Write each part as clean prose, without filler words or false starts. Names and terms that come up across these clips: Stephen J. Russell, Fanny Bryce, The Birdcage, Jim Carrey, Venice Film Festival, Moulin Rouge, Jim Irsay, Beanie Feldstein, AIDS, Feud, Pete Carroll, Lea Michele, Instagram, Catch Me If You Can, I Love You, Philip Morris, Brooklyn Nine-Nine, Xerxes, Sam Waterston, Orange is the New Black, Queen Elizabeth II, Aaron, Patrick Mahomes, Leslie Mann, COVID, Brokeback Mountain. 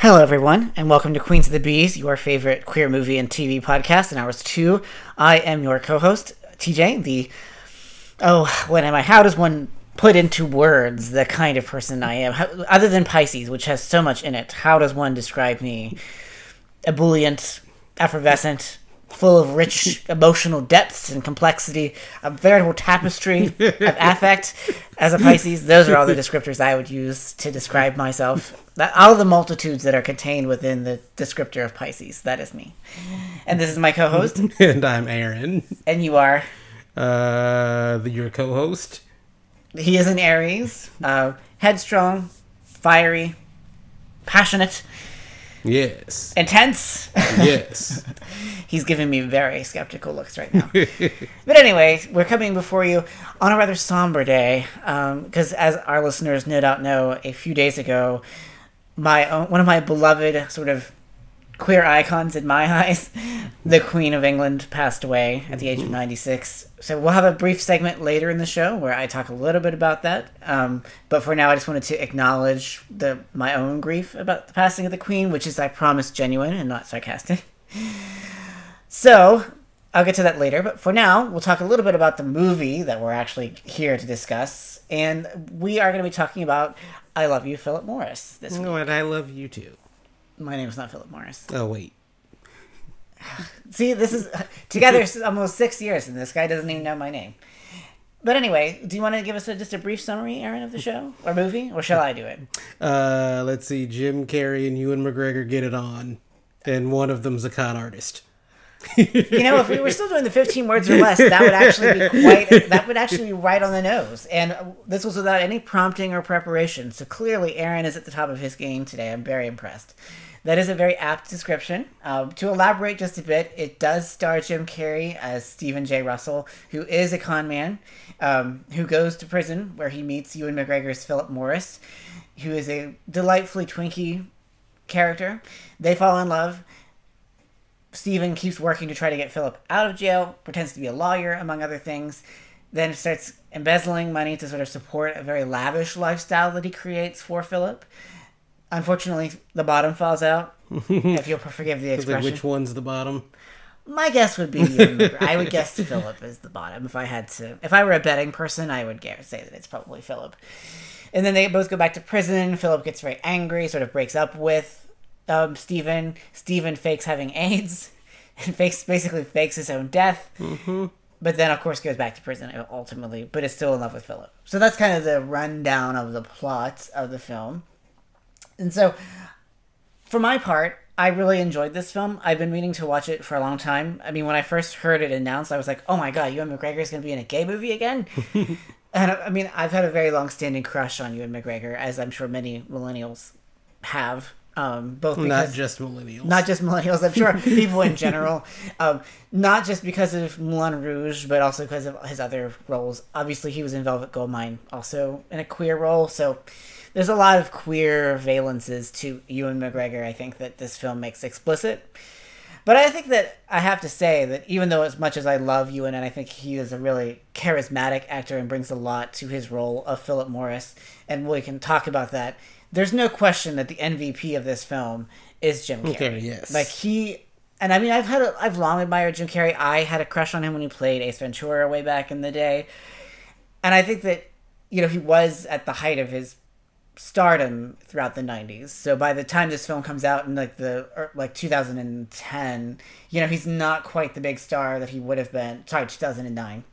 Hello, everyone, and welcome to Queens of the Bees, your favorite queer movie and TV podcast in hours two. I am your co-host, T.J., how does one put into words the kind of person I am? How, other than Pisces, which has so much in it, how does one describe me? Ebullient, effervescent, full of rich emotional depths and complexity, a veritable tapestry of affect as a Pisces. Those are all the descriptors I would use to describe myself. All of the multitudes that are contained within the descriptor of Pisces. That is me. And this is my co-host. And I'm Aaron. And you are? Your co-host. He is an Aries. Headstrong, fiery, passionate. Yes. Intense. Yes. He's giving me very skeptical looks right now. But anyway, we're coming before you on a rather somber day, because as our listeners no doubt know, a few days ago, one of my beloved sort of queer icons in my eyes, the Queen of England, passed away at the age of 96. So we'll have a brief segment later in the show where I talk a little bit about that. But for now, I just wanted to acknowledge my own grief about the passing of the Queen, which is, I promise, genuine and not sarcastic. So I'll get to that later. But for now, we'll talk a little bit about the movie that we're actually here to discuss. And we are going to be talking about I Love You, Philip Morris, this week. Oh, and I love you too. My name's not Philip Morris. Oh, wait. See, this is... Together, almost 6 years, and this guy doesn't even know my name. But anyway, do you want to give us just a brief summary, Aaron, of the show? Or movie? Or shall I do it? Let's see. Jim Carrey and Ewan McGregor get it on. And one of them's a con artist. You know, if we were still doing the 15 words or less, that would actually be right on the nose. And this was without any prompting or preparation. So clearly Aaron is at the top of his game today. I'm very impressed. That is a very apt description. To elaborate just a bit, it does star Jim Carrey as Stephen J. Russell, who is a con man, who goes to prison where he meets Ewan McGregor's Philip Morris, who is a delightfully twinkie character. They fall in love. Stephen keeps working to try to get Philip out of jail, pretends to be a lawyer, among other things, then starts embezzling money to sort of support a very lavish lifestyle that he creates for Philip. Unfortunately, the bottom falls out, if you'll forgive the expression. Which one's the bottom? My guess would be I would guess Philip is the bottom. If I were a betting person, I would say that it's probably Philip. And then they both go back to prison. Philip gets very angry, sort of breaks up with Stephen. Stephen fakes having AIDS and basically fakes his own death. Mm-hmm. But then, of course, goes back to prison ultimately, but is still in love with Philip. So that's kind of the rundown of the plot of the film. And so, for my part, I really enjoyed this film. I've been meaning to watch it for a long time. I mean, when I first heard it announced, I was like, oh my god, Ewan McGregor's going to be in a gay movie again? And I mean, I've had a very long-standing crush on Ewan McGregor, as I'm sure many millennials have. Not just millennials, I'm sure people in general. Not just because of Moulin Rouge, but also because of his other roles. Obviously, he was in Velvet Goldmine, also in a queer role. So there's a lot of queer valences to Ewan McGregor, I think, that this film makes explicit. But I think that I have to say that even though as much as I love Ewan, and I think he is a really charismatic actor and brings a lot to his role of Philip Morris, and we can talk about that, there's no question that the MVP of this film is Jim Carrey. Okay, yes. I've long admired Jim Carrey. I had a crush on him when he played Ace Ventura way back in the day. And I think that, you know, he was at the height of his stardom throughout the 90s. So by the time this film comes out in 2010, you know, he's not quite the big star that he would have been. Sorry, 2009.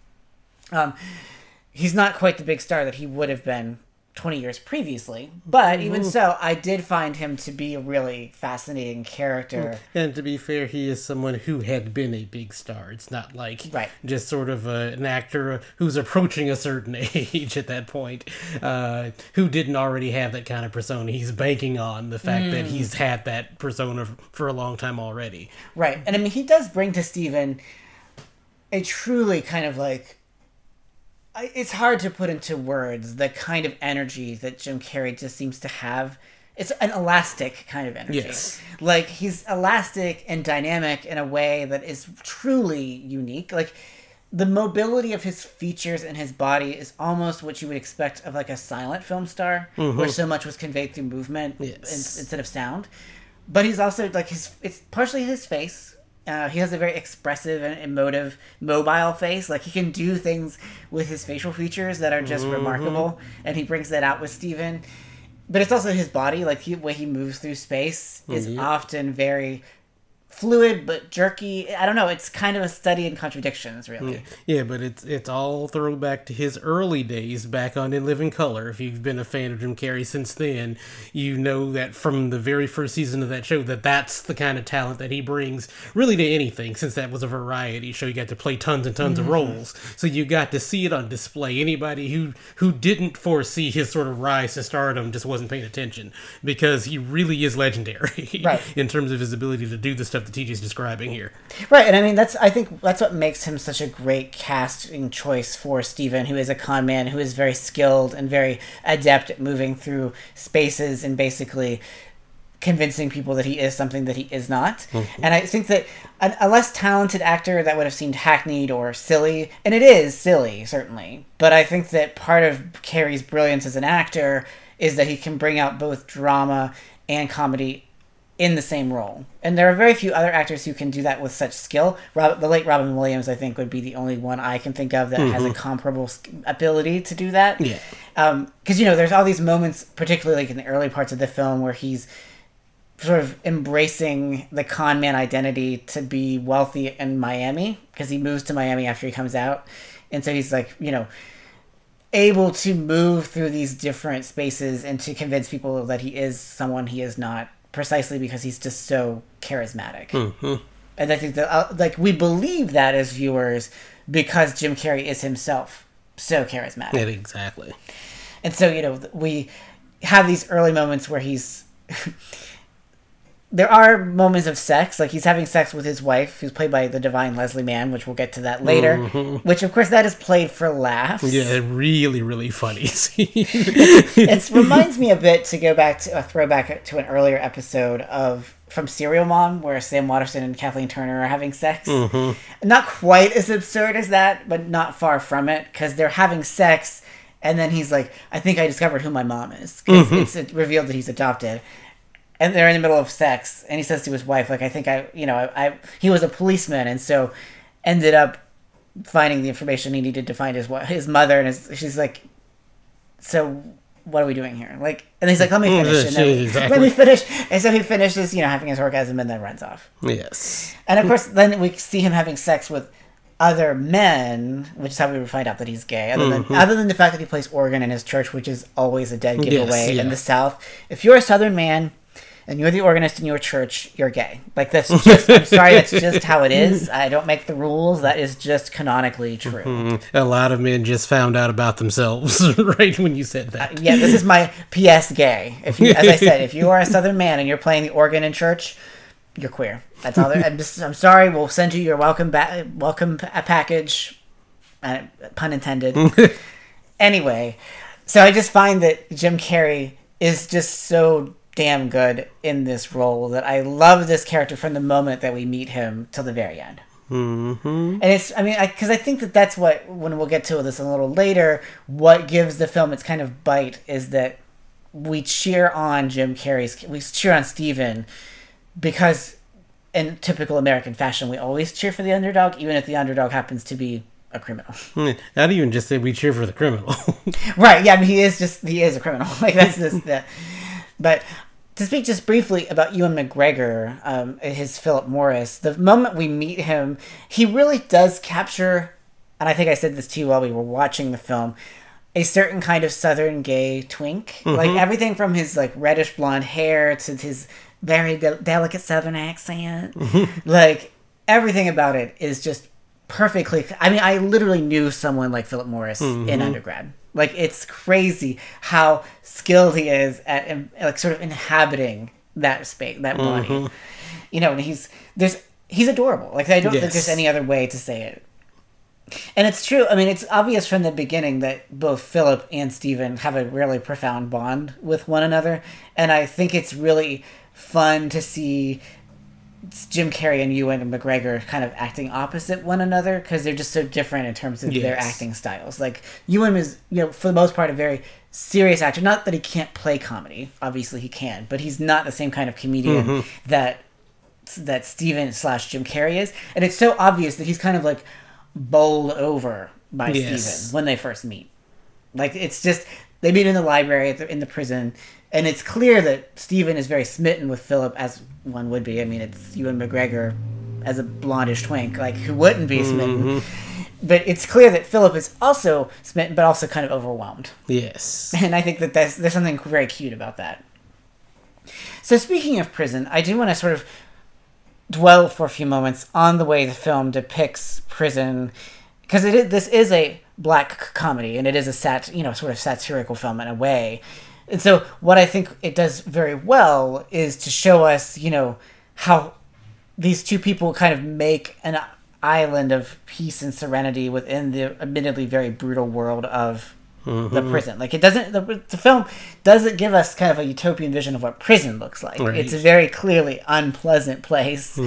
He's not quite the big star that he would have been 20 years previously, but even so, I did find him to be a really fascinating character. And to be fair, he is someone who had been a big star. It's not like just sort of an actor who's approaching a certain age at that point, who didn't already have that kind of persona. He's banking on the fact that he's had that persona for a long time already. Right. And I mean, he does bring to Stephen a truly kind of like... It's hard to put into words the kind of energy that Jim Carrey just seems to have. It's an elastic kind of energy. Yes. Like, he's elastic and dynamic in a way that is truly unique. Like, The mobility of his features and his body is almost what you would expect of like a silent film star, mm-hmm. where so much was conveyed through movement instead of sound. But he's also like it's partially his face. He has a very expressive and emotive, mobile face. Like, he can do things with his facial features that are just mm-hmm. remarkable, and he brings that out with Stephen. But it's also his body. Like, the way he moves through space mm-hmm. is often very fluid but jerky. I don't know. It's kind of a study in contradictions, really. Yeah, but it's all throwback to his early days back on In Living Color. If you've been a fan of Jim Carrey since then, you know that from the very first season of that show that that's the kind of talent that he brings really to anything, since that was a variety show. You got to play tons and tons mm-hmm. of roles. So you got to see it on display. Anybody who didn't foresee his sort of rise to stardom just wasn't paying attention, because he really is legendary right. in terms of his ability to do the stuff that TJ's describing here. Right, and I mean I think that's what makes him such a great casting choice for Stephen, who is a con man, who is very skilled and very adept at moving through spaces and basically convincing people that he is something that he is not. Mm-hmm. And I think that a less talented actor, that would have seemed hackneyed or silly, and it is silly, certainly, but I think that part of Carrey's brilliance as an actor is that he can bring out both drama and comedy in the same role. And there are very few other actors who can do that with such skill. The late Robin Williams, I think, would be the only one I can think of that mm-hmm. has a comparable ability to do that. Yeah. Because, there's all these moments, particularly like in the early parts of the film, where he's sort of embracing the con man identity to be wealthy in Miami, because he moves to Miami after he comes out. And so he's like, able to move through these different spaces and to convince people that he is someone he is not, precisely because he's just so charismatic. Mm-hmm. And I think that we believe that as viewers, because Jim Carrey is himself so charismatic. Yeah, exactly. And so, we have these early moments where he's... there are moments of sex. Like, he's having sex with his wife, who's played by the divine Leslie Mann, which we'll get to that later. Mm-hmm. Which, of course, that is played for laughs. Yeah, really, really funny scene. It reminds me a bit, to go back to a throwback to an earlier episode from Serial Mom, where Sam Waterston and Kathleen Turner are having sex. Mm-hmm. Not quite as absurd as that, but not far from it, because they're having sex, and then he's like, I think I discovered who my mom is, because mm-hmm. it's revealed that he's adopted. And they're in the middle of sex, and he says to his wife, like, I think he was a policeman, and so ended up finding the information he needed to find his mother, and she's like, so what are we doing here? Like, and he's like, let me finish. And then, exactly. Let me finish. And so he finishes, having his orgasm, and then runs off. Yes. And of course, then we see him having sex with other men, which is how we would find out that he's gay, other than the fact that he plays organ in his church, which is always a dead giveaway in the South. If you're a Southern man, and you're the organist in your church, you're gay. Like, that's just, I'm sorry, that's just how it is. I don't make the rules. That is just canonically true. Mm-hmm. A lot of men just found out about themselves right when you said that. Yeah, this is my PS gay. As I said, if you are a Southern man and you're playing the organ in church, you're queer. That's all. I'm sorry, we'll send you your welcome package. Pun intended. Anyway, so I just find that Jim Carrey is just so damn good in this role that I love this character from the moment that we meet him till the very end. Mm-hmm. And I think that that's what, when we'll get to this a little later, what gives the film its kind of bite is that we cheer on Stephen, because in typical American fashion, we always cheer for the underdog, even if the underdog happens to be a criminal. Not even just say we cheer for the criminal. Right. Yeah. He is a criminal. Like, that's this, that. But to speak just briefly about Ewan McGregor, his Philip Morris, the moment we meet him, he really does capture, and I think I said this to you while we were watching the film, a certain kind of Southern gay twink. Mm-hmm. Like, everything from his, like, reddish blonde hair to his very delicate Southern accent. Mm-hmm. Like, everything about it is just perfectly... I mean, I literally knew someone like Philip Morris mm-hmm. in undergrad. Like, it's crazy how skilled he is at, like, sort of inhabiting that space, that body. Mm-hmm. And he's adorable. Like, I don't think there's any other way to say it. And it's true. I mean, it's obvious from the beginning that both Philip and Stephen have a really profound bond with one another. And I think it's really fun to see Jim Carrey and Ewan McGregor kind of acting opposite one another because they're just so different in terms of their acting styles. Like, Ewan is, for the most part, a very serious actor. Not that he can't play comedy. Obviously he can, but he's not the same kind of comedian that Stephen/Jim Carrey is. And it's so obvious that he's kind of, like, bowled over by Stephen when they first meet. Like, it's just... They meet in the library in the prison, and it's clear that Stephen is very smitten with Philip, as one would be. I mean, it's Ewan McGregor as a blondish twink, like, who wouldn't be smitten? But it's clear that Philip is also smitten, but also kind of overwhelmed. Yes. And I think that there's something very cute about that. So speaking of prison, I do want to sort of dwell for a few moments on the way the film depicts prison, because this is a black comedy, and it is a satirical film in a way. And so what I think it does very well is to show us, how these two people kind of make an island of peace and serenity within the admittedly very brutal world of the prison. Like, the film doesn't give us kind of a utopian vision of what prison looks like. Right. It's a very clearly unpleasant place.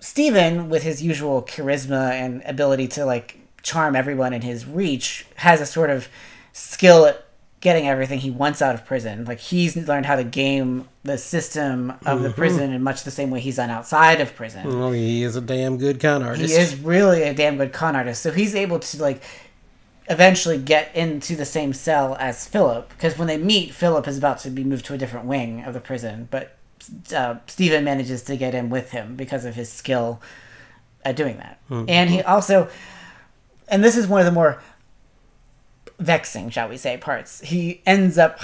Stephen, with his usual charisma and ability to, like, charm everyone in his reach, has a sort of skill at getting everything he wants out of prison. Like, he's learned how to game the system of the prison in much the same way he's done outside of prison. Well, he is a damn good con artist. He is really a damn good con artist. So he's able to, like, eventually get into the same cell as Philip. Because when they meet, Philip is about to be moved to a different wing of the prison, but... Stephen manages to get in with him because of his skill at doing that. And he also, and this is one of the more vexing, shall we say, parts, he ends up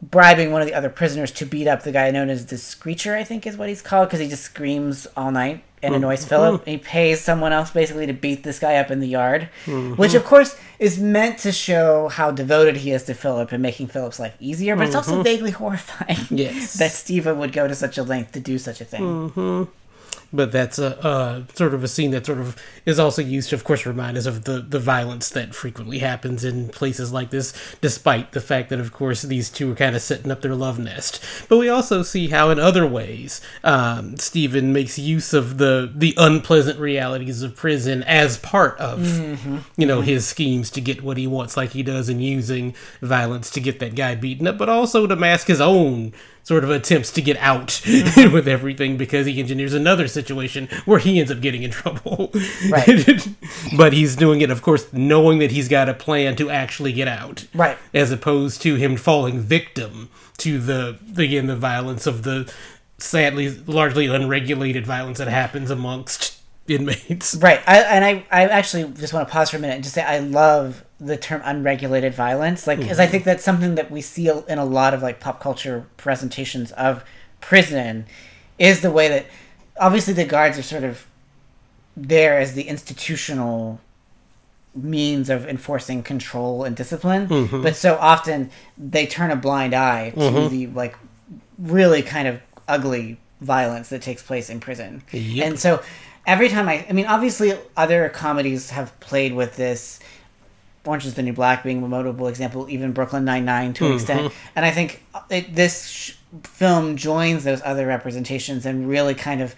bribing one of the other prisoners to beat up the guy known as the Screecher, I think is what he's called, because he just screams all night and annoys Philip. He pays someone else basically to beat this guy up in the yard, which of course is meant to show how devoted he is to Philip and making Philip's life easier, but it's also vaguely horrifying that Stephen would go to such a length to do such a thing. But that's sort of a scene that sort of is also used to, of course, remind us of the violence that frequently happens in places like this, despite the fact that, of course, these two are kind of setting up their love nest. But we also see how, in other ways, Stephen makes use of the unpleasant realities of prison as part of, his schemes to get what he wants, like he does in using violence to get that guy beaten up, but also to mask his own sort of attempts to get out with everything, because he engineers another situation where he ends up getting in trouble. Right. But he's doing it, of course, knowing that he's got a plan to actually get out. Right. As opposed to him falling victim to the violence of the sadly, largely unregulated violence that happens amongst inmates. Right. I actually just want to pause for a minute and just say I love the term unregulated violence, like, because I think that's something that we see in a lot of, like, pop culture presentations of prison, is the way that obviously the guards are sort of there as the institutional means of enforcing control and discipline, but so often they turn a blind eye to the, like, really kind of ugly violence that takes place in prison. And so every time I mean obviously other comedies have played with this, Orange is the New Black being a notable example, even Brooklyn Nine-Nine to an extent. And I think this film joins those other representations and really kind of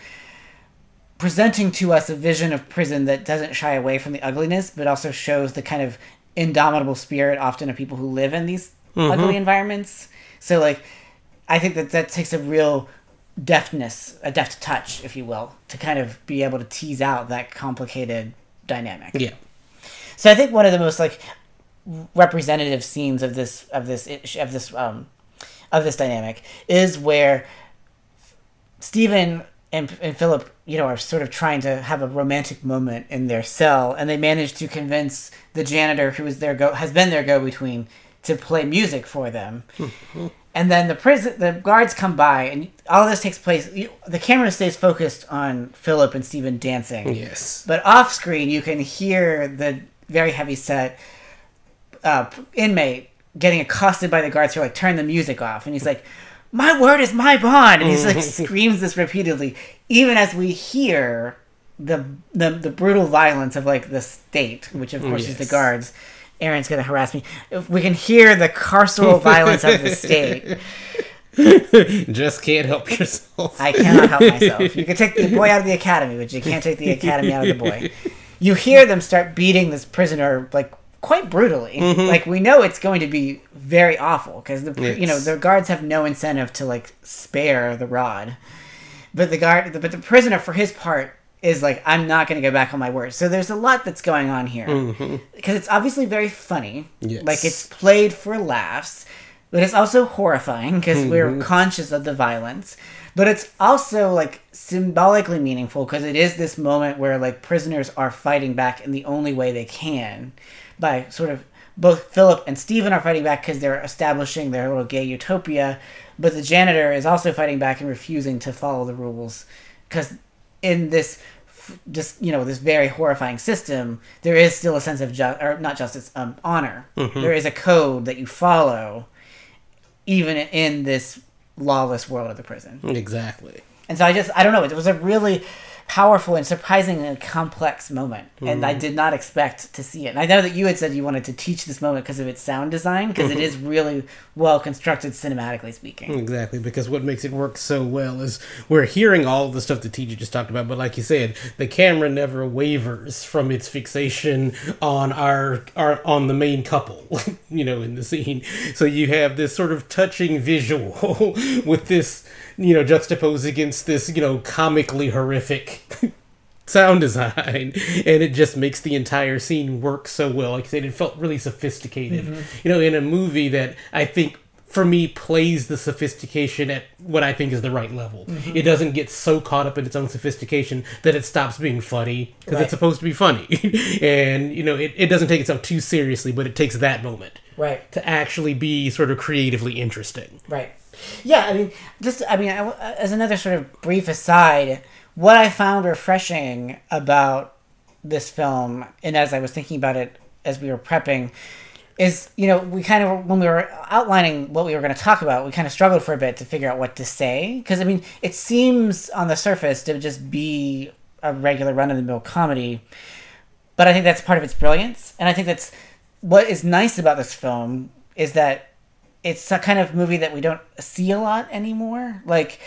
presenting to us a vision of prison that doesn't shy away from the ugliness, but also shows the kind of indomitable spirit often of people who live in these ugly environments. So, like, I think that takes a real deftness, a deft touch, if you will, to kind of be able to tease out that complicated dynamic. Yeah. So I think one of the most, like, representative scenes of this dynamic is where Stephen and Philip, are sort of trying to have a romantic moment in their cell, and they manage to convince the janitor who is has been their go-between to play music for them. And then the guards come by, and all this takes place. The camera stays focused on Philip and Stephen dancing. Yes. But off screen, you can hear the very heavy set inmate getting accosted by the guards who are like, turn the music off. And he's like, my word is my bond. And he's like, screams this repeatedly, even as we hear the brutal violence of, like, the state, which of course is the guards. Aaron's going to harass me. We can hear the carceral violence of the state. Just can't help yourself. I cannot help myself. You can take the boy out of the academy, but you can't take the academy out of the boy. You hear them start beating this prisoner, like, quite brutally. Mm-hmm. Like, we know it's going to be very awful, because, you know, the guards have no incentive to, like, spare the rod. But the prisoner, for his part, is like, I'm not going to go back on my word. So there's a lot that's going on here. Mm-hmm. Because it's obviously very funny. Yes. Like, it's played for laughs. But it's also horrifying because mm-hmm. we're conscious of the violence. But it's also, like, symbolically meaningful because it is this moment where, like, prisoners are fighting back in the only way they can. By sort of, both Philip and Stephen are fighting back because they're establishing their little gay utopia. But the janitor is also fighting back and refusing to follow the rules because in this, just, you know, this very horrifying system, there is still a sense of honor. Mm-hmm. There is a code that you follow even in this lawless world of the prison. Exactly. And so I don't know, it was a really powerful and surprisingly complex moment, and I did not expect to see it. And I know that you had said you wanted to teach this moment because of its sound design, because it is really well constructed cinematically speaking. Exactly, because what makes it work so well is we're hearing all the stuff that T.J. just talked about, but like you said, the camera never wavers from its fixation on on the main couple, you know, in the scene. So you have this sort of touching visual with this, you know, juxtaposed against this, you know, comically horrific sound design, and it just makes the entire scene work so well. Like I said, it felt really sophisticated, you know, in a movie that I think, for me, plays the sophistication at what I think is the right level. Mm-hmm. It doesn't get so caught up in its own sophistication that it stops being funny, because it's supposed to be funny. And, you know, it doesn't take itself too seriously, but it takes that moment to actually be sort of creatively interesting. Right. Yeah, as another sort of brief aside, what I found refreshing about this film, and as I was thinking about it as we were prepping, is, you know, we kind of, when we were outlining what we were going to talk about, we kind of struggled for a bit to figure out what to say. Because, I mean, it seems on the surface to just be a regular run-of-the-mill comedy, but I think that's part of its brilliance. And I think that's what is nice about this film is that it's a kind of movie that we don't see a lot anymore. Like,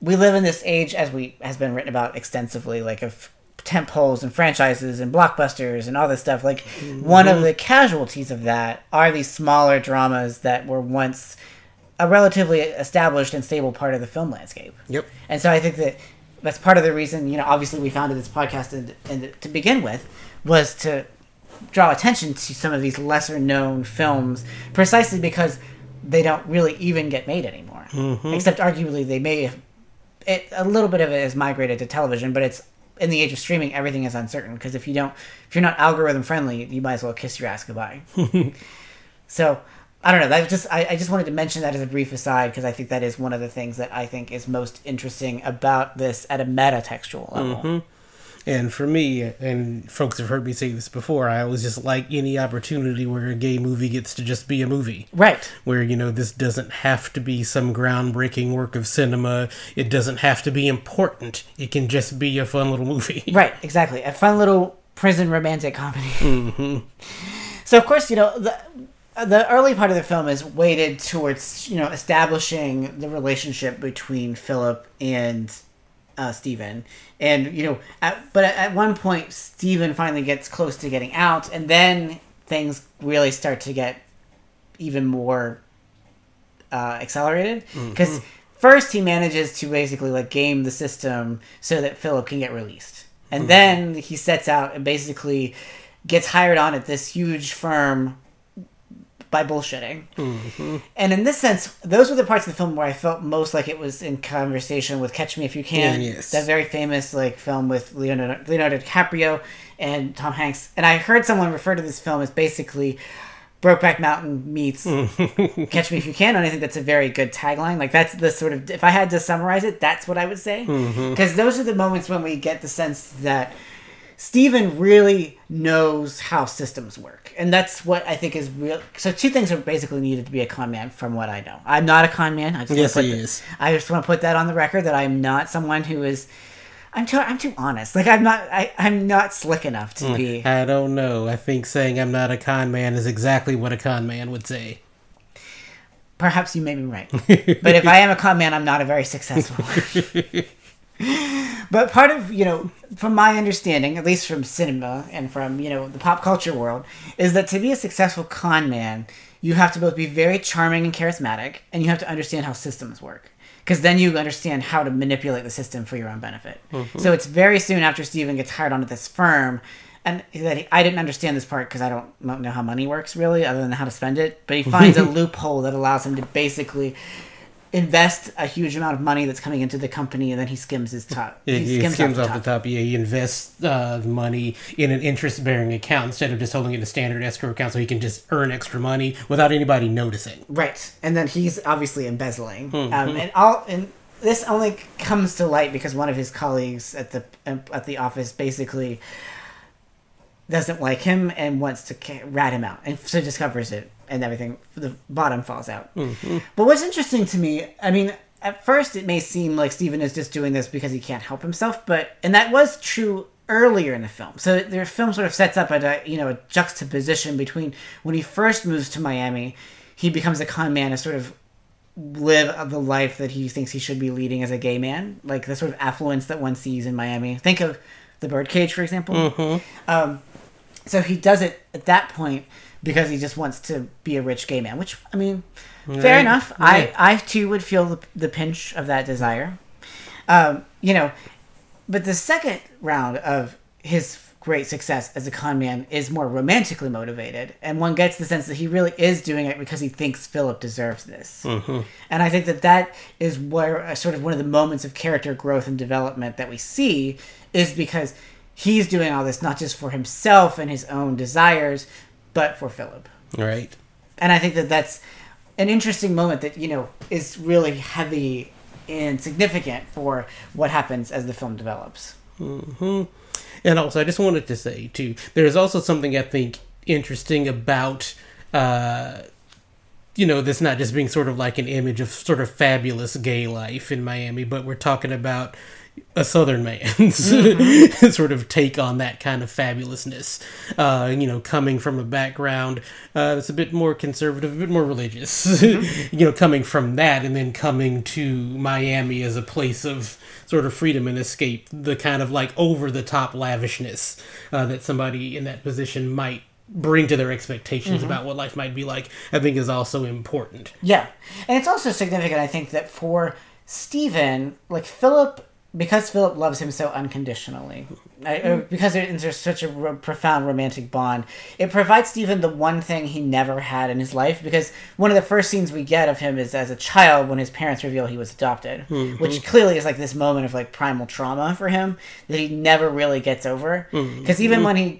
we live in this age, has been written about extensively, like, of tentpoles and franchises and blockbusters and all this stuff. Like, one of the casualties of that are these smaller dramas that were once a relatively established and stable part of the film landscape. Yep. And so I think that's part of the reason, you know, obviously we founded this podcast and to begin with was to draw attention to some of these lesser-known films precisely because they don't really even get made anymore. Mm-hmm. Except arguably they may have... A little bit of it has migrated to television, but it's in the age of streaming, everything is uncertain. Because if you're not algorithm friendly, you might as well kiss your ass goodbye. So, I don't know. I just wanted to mention that as a brief aside, because I think that is one of the things that I think is most interesting about this at a meta-textual level. Mm-hmm. And for me, and folks have heard me say this before, I always just like any opportunity where a gay movie gets to just be a movie. Right. Where, you know, this doesn't have to be some groundbreaking work of cinema. It doesn't have to be important. It can just be a fun little movie. Right, exactly. A fun little prison romantic comedy. Mm-hmm. So, of course, you know, the early part of the film is weighted towards, you know, establishing the relationship between Philip and Stephen, and you know, but at one point Stephen finally gets close to getting out, and then things really start to get even more accelerated because first he manages to basically like game the system so that Philip can get released, and then he sets out and basically gets hired on at this huge firm by bullshitting. And in this sense, those were the parts of the film where I felt most like it was in conversation with Catch Me If You Can. Yeah, yes. That very famous like film with Leonardo DiCaprio and Tom Hanks. And I heard someone refer to this film as basically Brokeback Mountain meets Catch Me If You Can, and I think that's a very good tagline. Like, that's the sort of, if I had to summarize it, that's what I would say. Because those are the moments when we get the sense that Stephen really knows how systems work. And that's what I think is real. So two things are basically needed to be a con man from what I know. I'm not a con man. I just want to put that on the record that I'm not someone who is... I'm too honest. Like, I'm not slick enough to be... I don't know. I think saying I'm not a con man is exactly what a con man would say. Perhaps you may be right. But if I am a con man, I'm not a very successful one. But part of, you know, from my understanding, at least from cinema and from, you know, the pop culture world, is that to be a successful con man, you have to both be very charming and charismatic, and you have to understand how systems work. Because then you understand how to manipulate the system for your own benefit. Mm-hmm. So it's very soon after Stephen gets hired onto this firm, and that I didn't understand this part because I don't know how money works really, other than how to spend it. But he finds a loophole that allows him to basically invest a huge amount of money that's coming into the company, and then he skims his top. He skims off the top. Yeah, he invests the money in an interest-bearing account instead of just holding it in a standard escrow account, so he can just earn extra money without anybody noticing. Right, and then he's obviously embezzling, mm-hmm. And this only comes to light because one of his colleagues at the office basically doesn't like him and wants to rat him out, and so discovers it. And everything, the bottom falls out. Mm-hmm. But what's interesting to me, I mean, at first it may seem like Stephen is just doing this because he can't help himself, and that was true earlier in the film. So the film sort of sets up a juxtaposition between when he first moves to Miami, he becomes a con man and sort of live the life that he thinks he should be leading as a gay man, like the sort of affluence that one sees in Miami. Think of The Birdcage, for example. Mm-hmm. So he does it at that point, because he just wants to be a rich gay man, which, I mean, right. Fair enough. Right. I too would feel the pinch of that desire. But the second round of his great success as a con man is more romantically motivated. And one gets the sense that he really is doing it because he thinks Philip deserves this. Mm-hmm. And I think that is where sort of one of the moments of character growth and development that we see is because he's doing all this, not just for himself and his own desires, but for Philip. Right. And I think that's an interesting moment that, you know, is really heavy and significant for what happens as the film develops. Mm-hmm. And also, I just wanted to say, too, there's also something I think interesting about, this not just being sort of like an image of sort of fabulous gay life in Miami, but we're talking about a Southern man's mm-hmm. sort of take on that kind of fabulousness, coming from a background that's a bit more conservative, a bit more religious, mm-hmm. Coming from that and then coming to Miami as a place of sort of freedom and escape, the kind of like over-the-top lavishness that somebody in that position might bring to their expectations mm-hmm. about what life might be like, I think is also important. Yeah. And it's also significant, I think, that for Stephen, like Philip, because Philip loves him so unconditionally, because there's such a profound romantic bond, it provides Stephen the one thing he never had in his life, because one of the first scenes we get of him is as a child when his parents reveal he was adopted, mm-hmm. which clearly is like this moment of like primal trauma for him that he never really gets over. Because mm-hmm. even when he,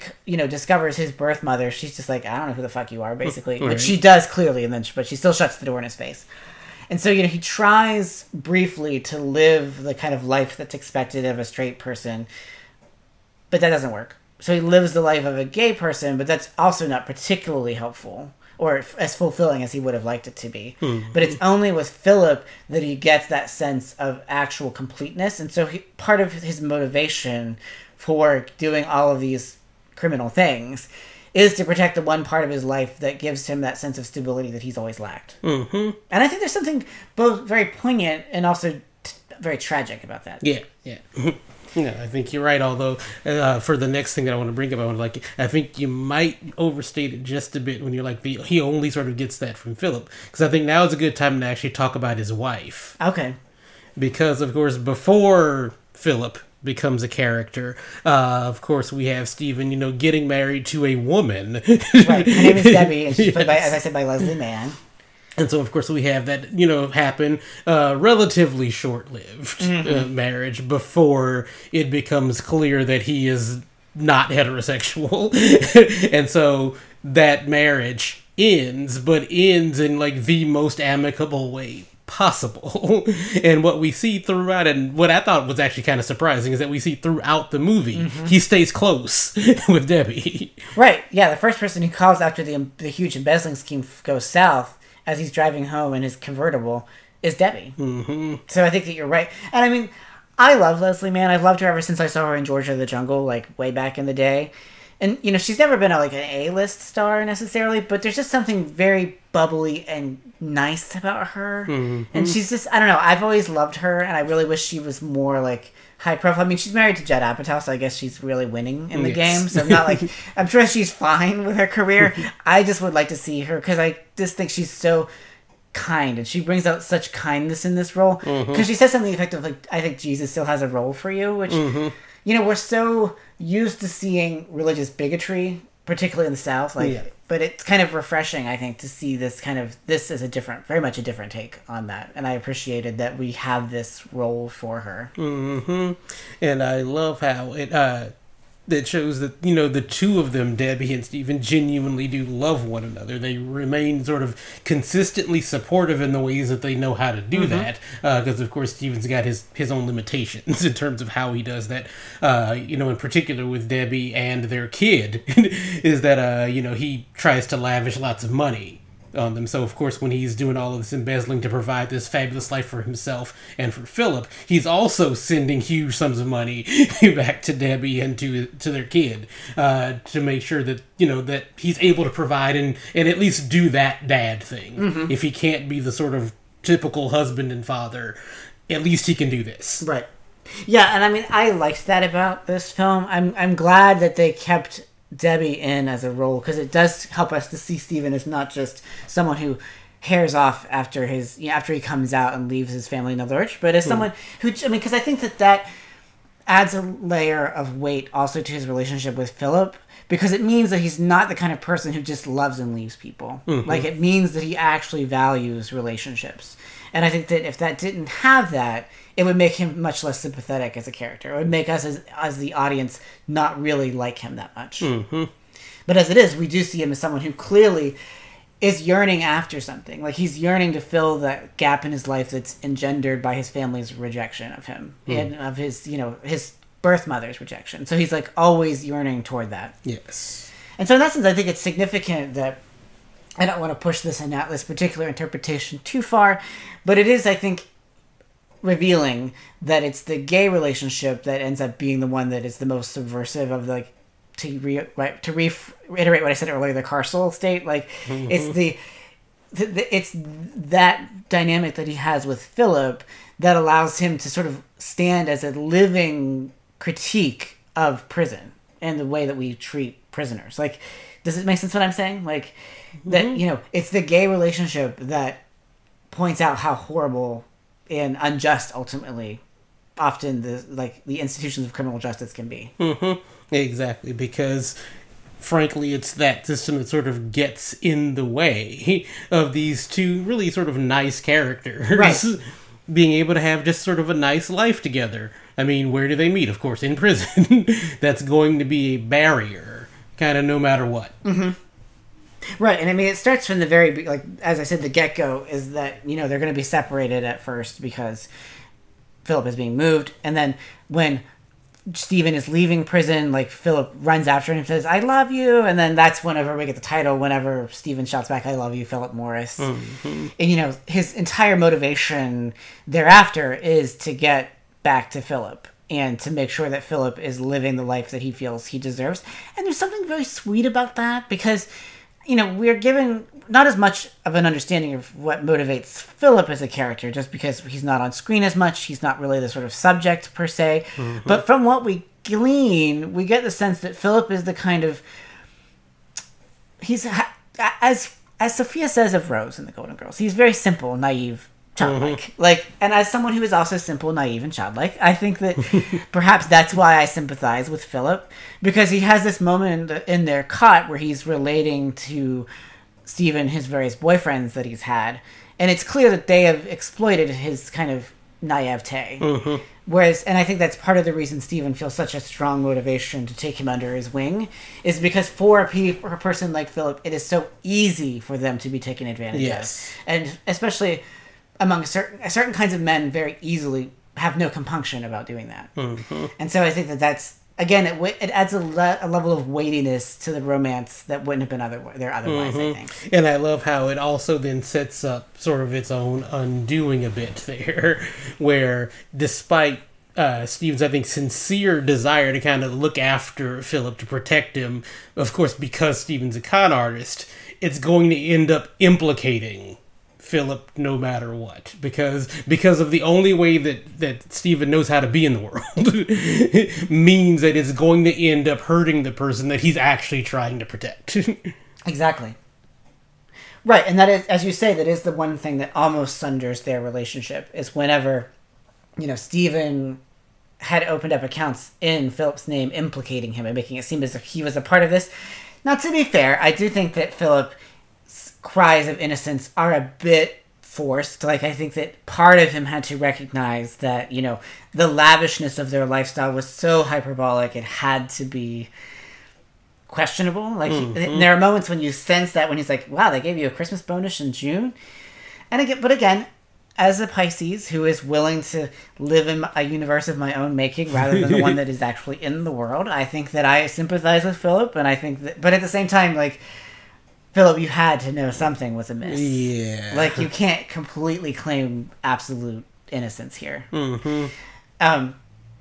discovers his birth mother, she's just like, I don't know who the fuck you are, basically. Right. But she does clearly, but she still shuts the door in his face. And so, he tries briefly to live the kind of life that's expected of a straight person, but that doesn't work. So he lives the life of a gay person, but that's also not particularly helpful or as fulfilling as he would have liked it to be. Mm-hmm. But it's only with Philip that he gets that sense of actual completeness. And so part of his motivation for doing all of these criminal things is to protect the one part of his life that gives him that sense of stability that he's always lacked. Mm-hmm. And I think there's something both very poignant and also very tragic about that. Yeah, yeah. I think you're right, although for the next thing that I want to bring up, I think you might overstate it just a bit when you're like, he only sort of gets that from Philip. Because I think now is a good time to actually talk about his wife. Okay. Because, of course, before Philip becomes a character. Of course, we have Stephen, getting married to a woman. Right. Her name is Debbie, and she's played by, as I said, by Leslie Mann. And so, of course, we have that, happen relatively short-lived mm-hmm. Marriage before it becomes clear that he is not heterosexual. And so that marriage ends, but ends in, the most amicable way possible. And what we see throughout, and what I thought was actually kind of surprising, is that we see throughout the movie mm-hmm. he stays close with Debbie. Right. Yeah, the first person he calls after the huge embezzling scheme goes south as he's driving home in his convertible is Debbie. Mm-hmm. So I think that you're right. And I mean, I love Leslie Mann. I've loved her ever since I saw her in Georgia the Jungle, way back in the day. and you know, she's never been like an A-list star necessarily, but there's just something very bubbly and nice about her. Mm-hmm. And she's just, I don't know, I've always loved her, and I really wish she was more like high profile. I mean, she's married to Judd Apatow, so I guess she's really winning in the game. So I'm not like, I'm sure she's fine with her career. I just would like to see her, because I just think she's so kind, and she brings out such kindness in this role, because mm-hmm. she says something effective like, I think Jesus still has a role for you, which mm-hmm. you know, we're so used to seeing religious bigotry, particularly in the South, like yeah. but it's kind of refreshing, I think, to see this kind of, this is a different, very much a different take on that, and I appreciated that we have this role for her. Mm-hmm. And I love how it that shows that, you know, the two of them, Debbie and Stephen, genuinely do love one another. They remain sort of consistently supportive in the ways that they know how to do mm-hmm. that. Because, of course, Stephen's got his own limitations in terms of how he does that. You know, in particular with Debbie and their kid, is that, you know, he tries to lavish lots of money on them. So, of course, when he's doing all of this embezzling to provide this fabulous life for himself and for Philip, he's also sending huge sums of money back to Debbie and to their kid to make sure that, you know, that he's able to provide and at least do that dad thing. Mm-hmm. If he can't be the sort of typical husband and father, at least he can do this. Right. Yeah, and I mean, I liked that about this film. I'm glad that they kept Debbie in as a role, because it does help us to see Stephen as not just someone who hairs off after his, you know, after he comes out and leaves his family in the lurch, but as someone who, I mean, because I think that adds a layer of weight also to his relationship with Philip, because it means that he's not the kind of person who just loves and leaves people. Mm-hmm. Like, it means that he actually values relationships. And I think that if that didn't have that, it would make him much less sympathetic as a character. It would make us as the audience not really like him that much. Mm-hmm. But as it is, we do see him as someone who clearly is yearning after something. Like, he's yearning to fill that gap in his life that's engendered by his family's rejection of him and of his, you know, his birth mother's rejection. So he's like always yearning toward that. Yes. And so in that sense, I think it's significant that I don't want to push this and not this particular interpretation too far, but it is, I think, revealing that it's the gay relationship that ends up being the one that is the most subversive of the, like, to reiterate what I said earlier, the carceral state, like mm-hmm. It's that dynamic that he has with Philip that allows him to sort of stand as a living critique of prison and the way that we treat prisoners. Like, does it make sense what I'm saying? Like mm-hmm. that, you know, it's the gay relationship that points out how horrible and unjust, ultimately, often the institutions of criminal justice can be. Mm-hmm. Exactly, because frankly, it's that system that sort of gets in the way of these two really sort of nice characters being able to have just sort of a nice life together. I mean, where do they meet? Of course, in prison. That's going to be a barrier, kind of no matter what. Mm-hmm. Right, and I mean, it starts from the very, like, as I said, the get-go is that, you know, they're going to be separated at first because Philip is being moved, and then when Stephen is leaving prison, like, Philip runs after him and says, "I love you," and then that's whenever we get the title, whenever Stephen shouts back, "I love you, Philip Morris." Mm-hmm. And, you know, his entire motivation thereafter is to get back to Philip and to make sure that Philip is living the life that he feels he deserves. And there's something very sweet about that, because you know, we're given not as much of an understanding of what motivates Philip as a character, just because he's not on screen as much. He's not really the sort of subject, per se. Mm-hmm. But from what we glean, we get the sense that Philip is the kind of... He's, as Sophia says of Rose in The Golden Girls, he's very simple, naive, childlike. Mm-hmm. Like, and as someone who is also simple, naive, and childlike, I think that perhaps that's why I sympathize with Philip, because he has this moment in their cot where he's relating to Stephen, his various boyfriends that he's had, and it's clear that they have exploited his kind of naivete. Mm-hmm. Whereas, and I think that's part of the reason Stephen feels such a strong motivation to take him under his wing, is because for a person like Philip, it is so easy for them to be taken advantage of. And especially among certain kinds of men, very easily have no compunction about doing that. Mm-hmm. And so I think that's, again, it adds a level of weightiness to the romance that wouldn't have been otherwise, mm-hmm. I think. And I love how it also then sets up sort of its own undoing a bit there, where despite Stephen's, I think, sincere desire to kind of look after Philip, to protect him, of course, because Stephen's a con artist, it's going to end up implicating Philip no matter what, because of the only way that Stephen knows how to be in the world means that it's going to end up hurting the person that he's actually trying to protect. Exactly. Right, and that is, as you say, that is the one thing that almost sunders their relationship, is whenever, you know, Stephen had opened up accounts in Philip's name, implicating him and making it seem as if he was a part of this. Now, to be fair, I do think that Philip's cries of innocence are a bit forced. Like, I think that part of him had to recognize that, you know, the lavishness of their lifestyle was so hyperbolic, it had to be questionable. Like, there are moments when you sense that, when he's like, wow, they gave you a Christmas bonus in June. And again, but again, as a Pisces who is willing to live in a universe of my own making rather than the one that is actually in the world, I think that I sympathize with Philip, and I think that, but at the same time, like, Philip, you had to know something was amiss. Yeah. Like, you can't completely claim absolute innocence here. Mm-hmm.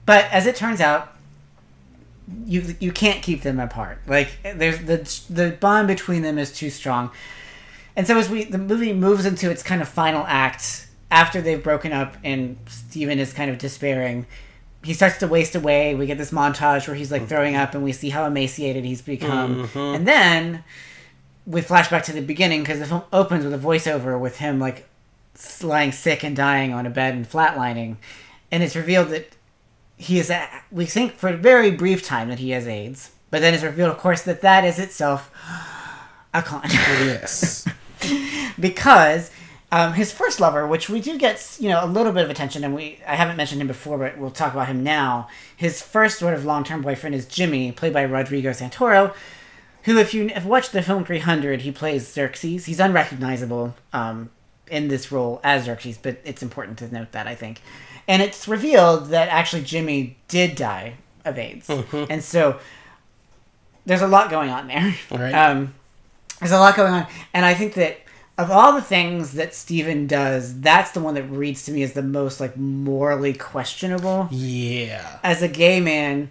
But as it turns out, you can't keep them apart. Like, there's the bond between them is too strong. And so as the movie moves into its kind of final act, after they've broken up and Stephen is kind of despairing, he starts to waste away. We get this montage where he's like throwing up, and we see how emaciated he's become. Mm-hmm. And then we flash back to the beginning, because the film opens with a voiceover with him like lying sick and dying on a bed and flatlining. And it's revealed that he is, we think for a very brief time, that he has AIDS. But then it's revealed, of course, that that is itself a con. Yes. Because his first lover, which we do get, you know, a little bit of attention, and I haven't mentioned him before, but we'll talk about him now. His first sort of long-term boyfriend is Jimmy, played by Rodrigo Santoro, who, if you have watched the film 300, he plays Xerxes. He's unrecognizable in this role as Xerxes, but it's important to note that, I think. And it's revealed that actually Jimmy did die of AIDS. Mm-hmm. And so there's a lot going on there. Right. There's a lot going on, and I think that of all the things that Stephen does, that's the one that reads to me as the most, like, morally questionable. Yeah. As a gay man,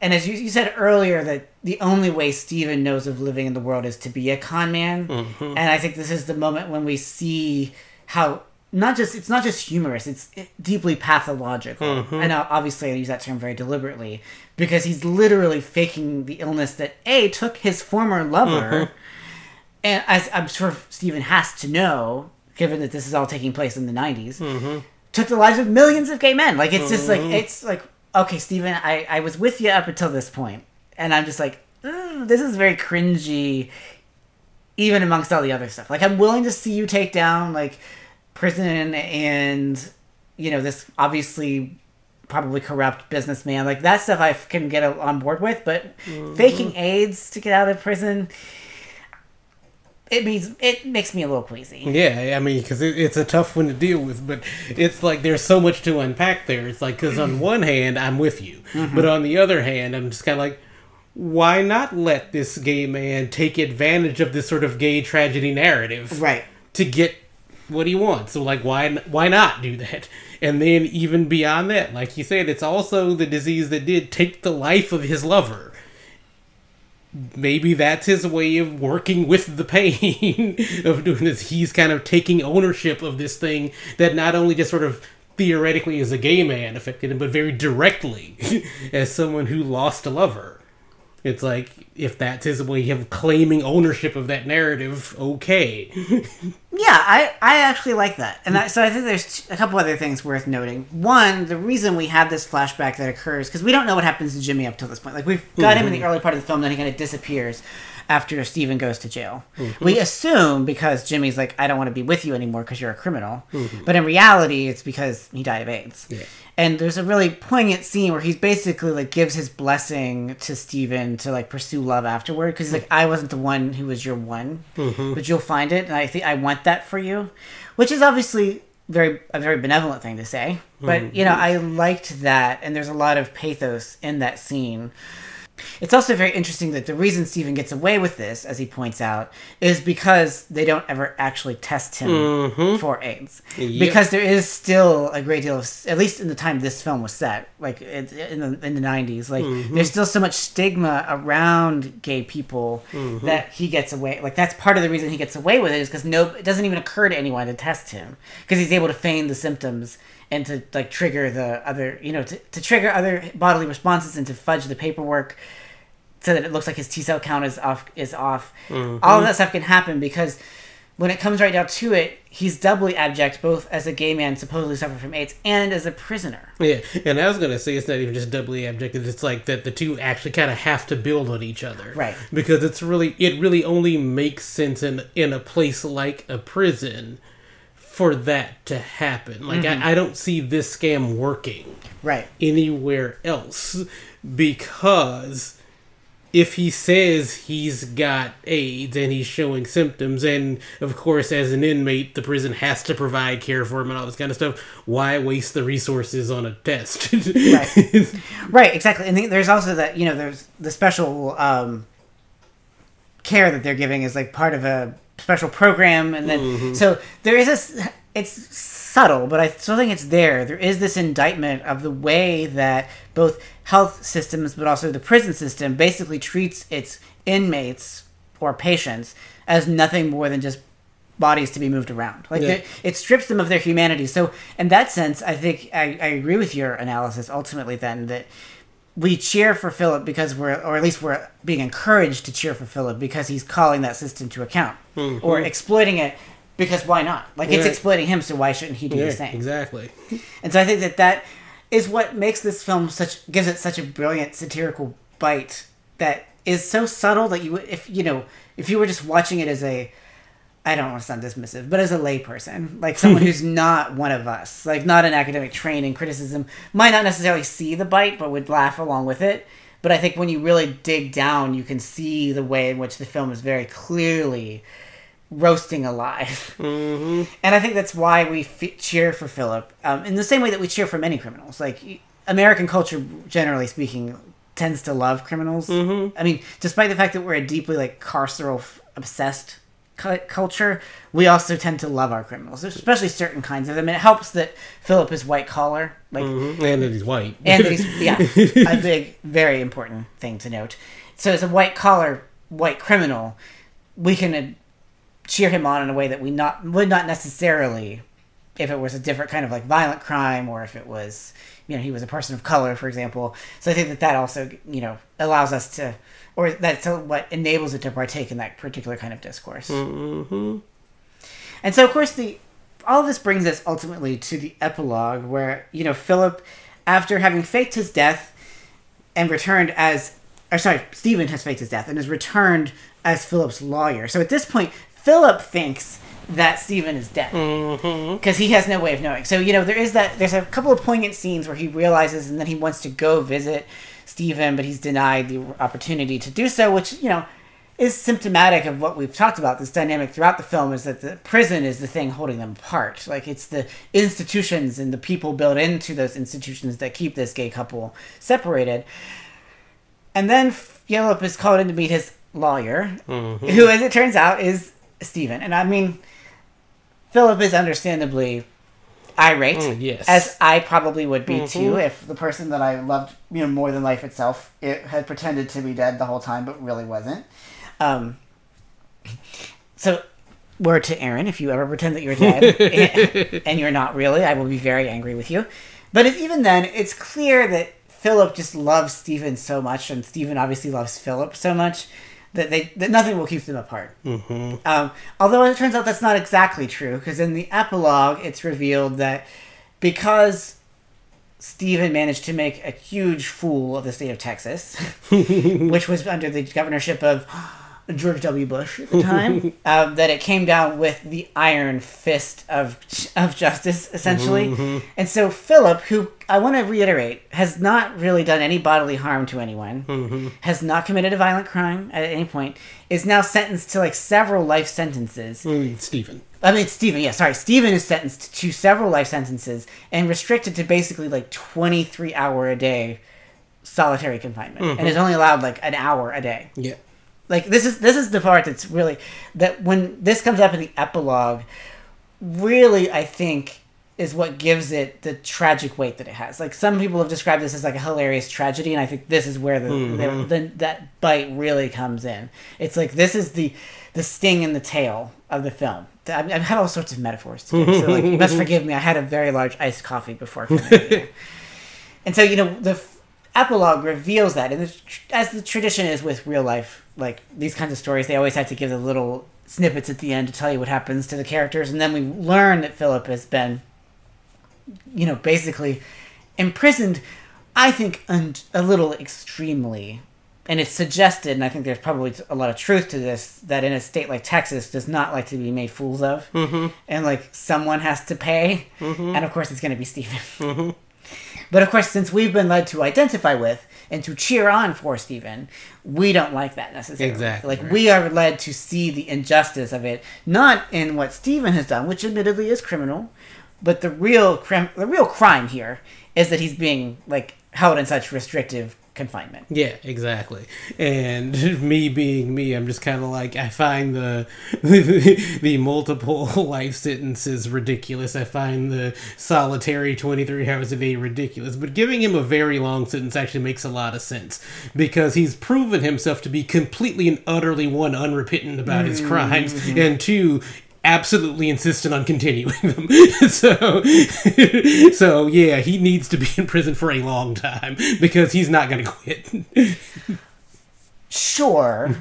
and as you said earlier, that the only way Stephen knows of living in the world is to be a con man. Mm-hmm. And I think this is the moment when we see how it's not just humorous, it's deeply pathological. Mm-hmm. And obviously I use that term very deliberately, because he's literally faking the illness that, A, took his former lover... Mm-hmm. And as I'm sure Stephen has to know, given that this is all taking place in the 90s, mm-hmm. took the lives of millions of gay men. Like, it's just like, it's like, okay, Stephen, I was with you up until this point. And I'm just like, this is very cringy, even amongst all the other stuff. Like, I'm willing to see you take down, like, prison and, you know, this obviously probably corrupt businessman. Like, that stuff I can get on board with, but faking AIDS to get out of prison... It makes me a little queasy. Yeah, I mean, because it's a tough one to deal with, but it's like there's so much to unpack there. It's like, because on one hand, I'm with you. Mm-hmm. But on the other hand, I'm just kind of like, why not let this gay man take advantage of this sort of gay tragedy narrative right. to get what he wants? So, like, why not do that? And then even beyond that, like you said, it's also the disease that did take the life of his lover. Maybe that's his way of working with the pain of doing this. He's kind of taking ownership of this thing that not only just sort of theoretically as a gay man affected him, but very directly as someone who lost a lover. It's like, if that's his way of claiming ownership of that narrative, okay. Yeah, I actually like that. And so I think there's a couple other things worth noting. One, the reason we have this flashback that occurs, because we don't know what happens to Jimmy up till this point. Like, we've got him in the early part of the film, then he kind of disappears after Stephen goes to jail. Mm-hmm. We assume because Jimmy's like, I don't want to be with you anymore because you're a criminal. Mm-hmm. But in reality, it's because he died of AIDS. Yeah. And there's a really poignant scene where he's basically like gives his blessing to Stephen to like pursue love afterward, because he's like, I wasn't the one who was your one, but you'll find it, and I think I want that for you, which is obviously a very benevolent thing to say. But you know, I liked that, and there's a lot of pathos in that scene. It's also very interesting that the reason Stephen gets away with this, as he points out, is because they don't ever actually test him for AIDS. Yep. Because there is still a great deal of, at least in the time this film was set, like in the 90s, like there's still so much stigma around gay people that he gets away. Like that's part of the reason he gets away with it is because it doesn't even occur to anyone to test him because he's able to feign the symptoms and to like trigger the other, you know, to trigger other bodily responses and to fudge the paperwork so that it looks like his T cell count is off. All of that stuff can happen because when it comes right down to it, he's doubly abject, both as a gay man supposedly suffering from AIDS and as a prisoner. Yeah, and I was going to say it's not even just doubly abject. It's like that the two actually kind of have to build on each other. Right. Because it really only makes sense in a place like a prison for that to happen. Like, I don't see this scam working anywhere else because if he says he's got AIDS and he's showing symptoms, and of course, as an inmate, the prison has to provide care for him and all this kind of stuff, why waste the resources on a test? Right, exactly. And there's also that, you know, there's the special care that they're giving is like part of a special program, and then so there is a, it's subtle, but I still think it's there. There is this indictment of the way that both health systems but also the prison system basically treats its inmates or patients as nothing more than just bodies to be moved around. Like it strips them of their humanity. So in that sense, I think I agree with your analysis ultimately then that we cheer for Philip because we're being encouraged to cheer for Philip because he's calling that system to account or exploiting it because why not? Like it's exploiting him, so why shouldn't he do the same? Exactly. And so I think that is what makes this film gives it such a brilliant satirical bite that is so subtle that if you were just watching it as a, I don't want to sound dismissive, but as a layperson, like someone who's not one of us, like not an academic trained in criticism, might not necessarily see the bite, but would laugh along with it. But I think when you really dig down, you can see the way in which the film is very clearly roasting alive. And I think that's why we cheer for Philip in the same way that we cheer for many criminals. Like American culture, generally speaking, tends to love criminals. I mean, despite the fact that we're a deeply like carceral obsessed culture, we also tend to love our criminals, especially certain kinds of them. It helps that Philip is white collar, like, and that he's white, and he's a big, very important thing to note. So, as a white collar, white criminal, we can cheer him on in a way that we would not necessarily if it was a different kind of like violent crime or if it was, you know, he was a person of color, for example. So I think that also, you know, allows us to, or that's what enables it to partake in that particular kind of discourse. And so, of course, all of this brings us ultimately to the epilogue where, you know, Philip, after having faked his death and returned Stephen has faked his death and has returned as Philip's lawyer. So at this point, Philip thinks that Stephen is dead because he has no way of knowing. So, you know, there's a couple of poignant scenes where he realizes and then he wants to go visit Stephen, but he's denied the opportunity to do so, which, you know, is symptomatic of what we've talked about. This dynamic throughout the film is that the prison is the thing holding them apart. Like, it's the institutions and the people built into those institutions that keep this gay couple separated. And then Philip is called in to meet his lawyer, who, as it turns out, is Stephen. And I mean, Philip is understandably irate, as I probably would be too, if the person that I loved, you know, more than life itself, it had pretended to be dead the whole time, but really wasn't. So, word to Aaron: if you ever pretend that you're dead and you're not really, I will be very angry with you. But even then, it's clear that Philip just loves Stephen so much, and Stephen obviously loves Philip so much that nothing will keep them apart. Although it turns out that's not exactly true, because in the epilogue, it's revealed that because Stephen managed to make a huge fool of the state of Texas, which was under the governorship of George W. Bush at the time, that it came down with the iron fist of justice, essentially. And so Philip, who, I want to reiterate, has not really done any bodily harm to anyone, has not committed a violent crime at any point, is now sentenced to like several life sentences. Stephen is sentenced to several life sentences and restricted to basically like 23-hour-a-day solitary confinement, mm-hmm. and is only allowed like an hour a day. Yeah. Like, this is the part that's really, that when this comes up in the epilogue, really, I think, is what gives it the tragic weight that it has. Like, some people have described this as like a hilarious tragedy, and I think this is where mm-hmm. That bite really comes in. It's like, this is the sting in the tail of the film. I've had all sorts of metaphors today, so like, you must forgive me. I had a very large iced coffee before. And so, you know, the epilogue reveals that, and as the tradition is with real life, like these kinds of stories, they always have to give the little snippets at the end to tell you what happens to the characters, and then we learn that Philip has been, you know, basically imprisoned, I think, a little extremely, and it's suggested, and I think there's probably a lot of truth to this, that in a state like Texas does not like to be made fools of, mm-hmm. and like someone has to pay, mm-hmm. and of course it's going to be Stephen. Mm-hmm. But of course, since we've been led to identify with and to cheer on for Stephen, we don't like that necessarily. Exactly. Like, right. We are led to see the injustice of it, not in what Stephen has done, which admittedly is criminal, but the real crime here is that he's being like held in such restrictive confinement. Yeah, exactly. And me being me, I'm just kind of like, I find the multiple life sentences ridiculous. I find the solitary 23 hours a day ridiculous. But giving him a very long sentence actually makes a lot of sense, because he's proven himself to be completely and utterly, one, unrepentant about his crimes, mm-hmm. and two, absolutely insistent on continuing them. So yeah, he needs to be in prison for a long time, because he's not going to quit. Sure.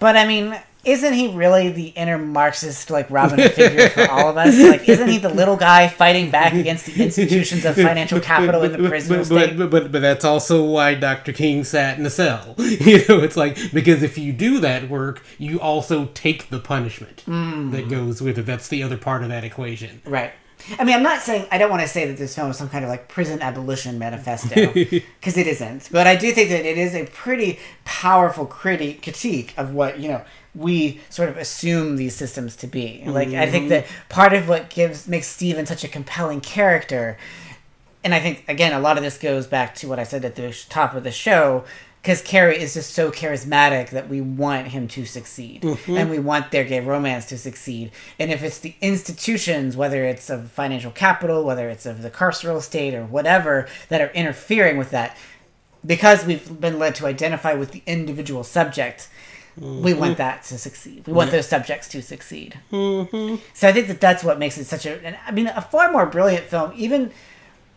But I mean, isn't he really the inner Marxist, like, Robin figure for all of us? Like, isn't he the little guy fighting back against the institutions of financial capital in the prison state? But that's also why Dr. King sat in a cell. You know, it's like, because if you do that work, you also take the punishment that goes with it. That's the other part of that equation. Right. I mean, I'm not saying, I don't want to say that this film is some kind of like prison abolition manifesto, because it isn't. But I do think that it is a pretty powerful critique of what, you know, we sort of assume these systems to be. Like, I think that part of what makes Stephen such a compelling character, and I think, again, a lot of this goes back to what I said at the top of the show, because Carrey is just so charismatic that we want him to succeed. Mm-hmm. And we want their gay romance to succeed. And if it's the institutions, whether it's of financial capital, whether it's of the carceral state or whatever, that are interfering with that, because we've been led to identify with the individual subject, mm-hmm. we want that to succeed. We want those subjects to succeed. Mm-hmm. So I think that that's what makes it such a far more brilliant film. Even,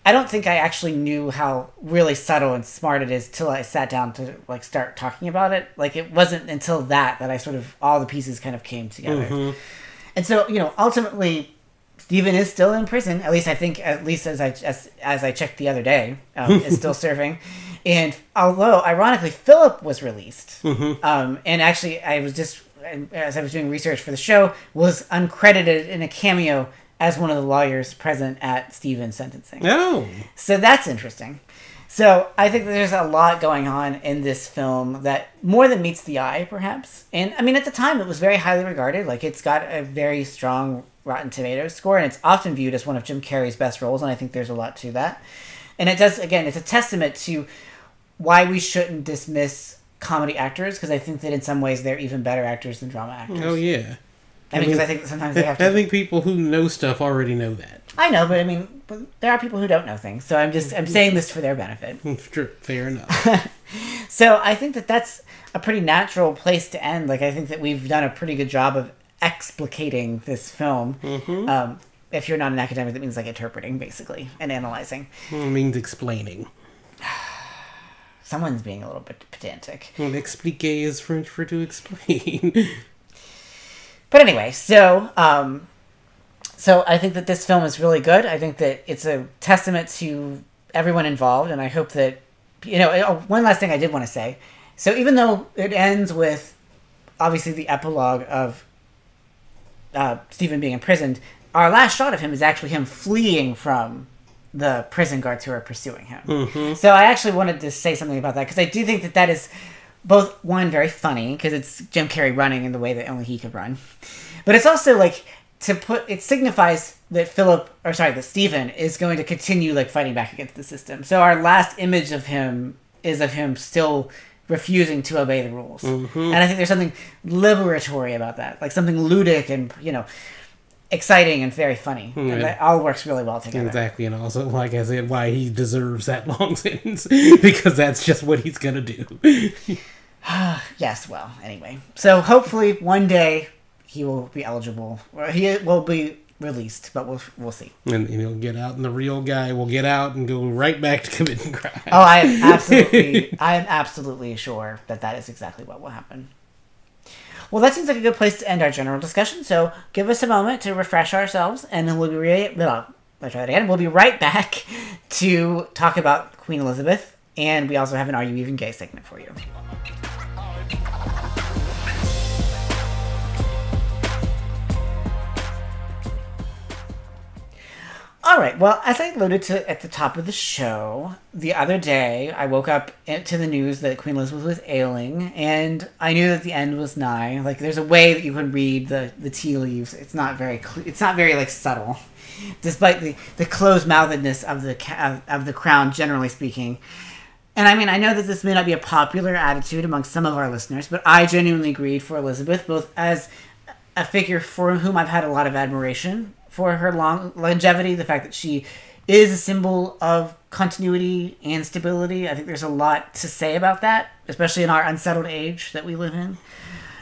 I don't think I actually knew how really subtle and smart it is till I sat down to like start talking about it. Like, it wasn't until that I sort of, all the pieces kind of came together. Mm-hmm. And so, you know, ultimately Stephen is still in prison. At least I think, as I checked the other day, is still serving. And although ironically Philip was released, mm-hmm. And actually I was just, as I was doing research for the show, was uncredited in a cameo as one of the lawyers present at Stephen's sentencing. Oh. So that's interesting. So I think that there's a lot going on in this film that more than meets the eye, perhaps. And I mean, at the time, it was very highly regarded. Like, it's got a very strong Rotten Tomatoes score, and it's often viewed as one of Jim Carrey's best roles, and I think there's a lot to that. And it does, again, it's a testament to why we shouldn't dismiss comedy actors, because I think that in some ways they're even better actors than drama actors. Oh, yeah. I mean, because I think sometimes they have to... I think people who know stuff already know that. I know, but I mean, there are people who don't know things, so I'm saying this for their benefit. True. Fair enough. So I think that that's a pretty natural place to end. Like, I think that we've done a pretty good job of explicating this film. Mm-hmm. If you're not an academic, that means, like, interpreting, basically, and analyzing. Well, it means explaining. Someone's being a little bit pedantic. Well, explique is French for to explain. But anyway, so I think that this film is really good. I think that it's a testament to everyone involved, and I hope that, you know, one last thing I did want to say. So even though it ends with, obviously, the epilogue of Stephen being imprisoned, our last shot of him is actually him fleeing from the prison guards who are pursuing him. Mm-hmm. So I actually wanted to say something about that, because I do think that that is... both, one, very funny, because it's Jim Carrey running in the way that only he could run. But it's also, like, it signifies that that Stephen is going to continue, like, fighting back against the system. So our last image of him is of him still refusing to obey the rules. Mm-hmm. And I think there's something liberatory about that, like something ludic and, you know, exciting and very funny. Mm-hmm. And that all works really well together. Exactly. And also, like I said, why he deserves that long sentence, because that's just what he's going to do. Yes, well, anyway. So hopefully one day he will be eligible, or he will be released, but we'll see. And he'll get out, and the real guy will get out and go right back to committing crime. Oh, I am absolutely sure that is exactly what will happen. Well, that seems like a good place to end our general discussion, so give us a moment to refresh ourselves, and then we'll be right back to talk about Queen Elizabeth, and we also have an Are You Even Gay segment for you. All right, well, as I alluded to at the top of the show, the other day I woke up to the news that Queen Elizabeth was ailing, and I knew that the end was nigh. Like, there's a way that you can read the tea leaves. It's not very subtle, despite the closed-mouthedness of the crown, generally speaking. And I mean, I know that this may not be a popular attitude amongst some of our listeners, but I genuinely grieved for Elizabeth, both as a figure for whom I've had a lot of admiration for her longevity, the fact that she is a symbol of continuity and stability. I think there's a lot to say about that, especially in our unsettled age that we live in.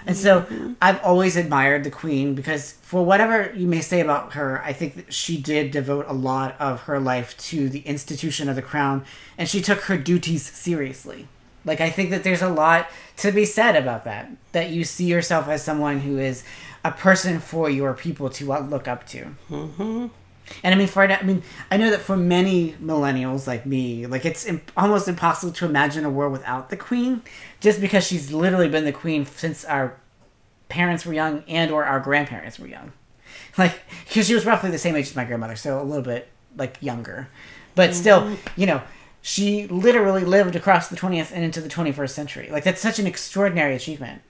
And so I've always admired the Queen, because for whatever you may say about her, I think that she did devote a lot of her life to the institution of the crown, and she took her duties seriously. Like, I think that there's a lot to be said about that you see yourself as someone who is a person for your people to look up to. Mm-hmm. And I know that for many millennials like me, like, it's almost impossible to imagine a world without the Queen, just because she's literally been the Queen since our parents were young and or our grandparents were young. Like, because she was roughly the same age as my grandmother, so a little bit, like, younger. But still, you know, she literally lived across the 20th and into the 21st century. Like, that's such an extraordinary achievement.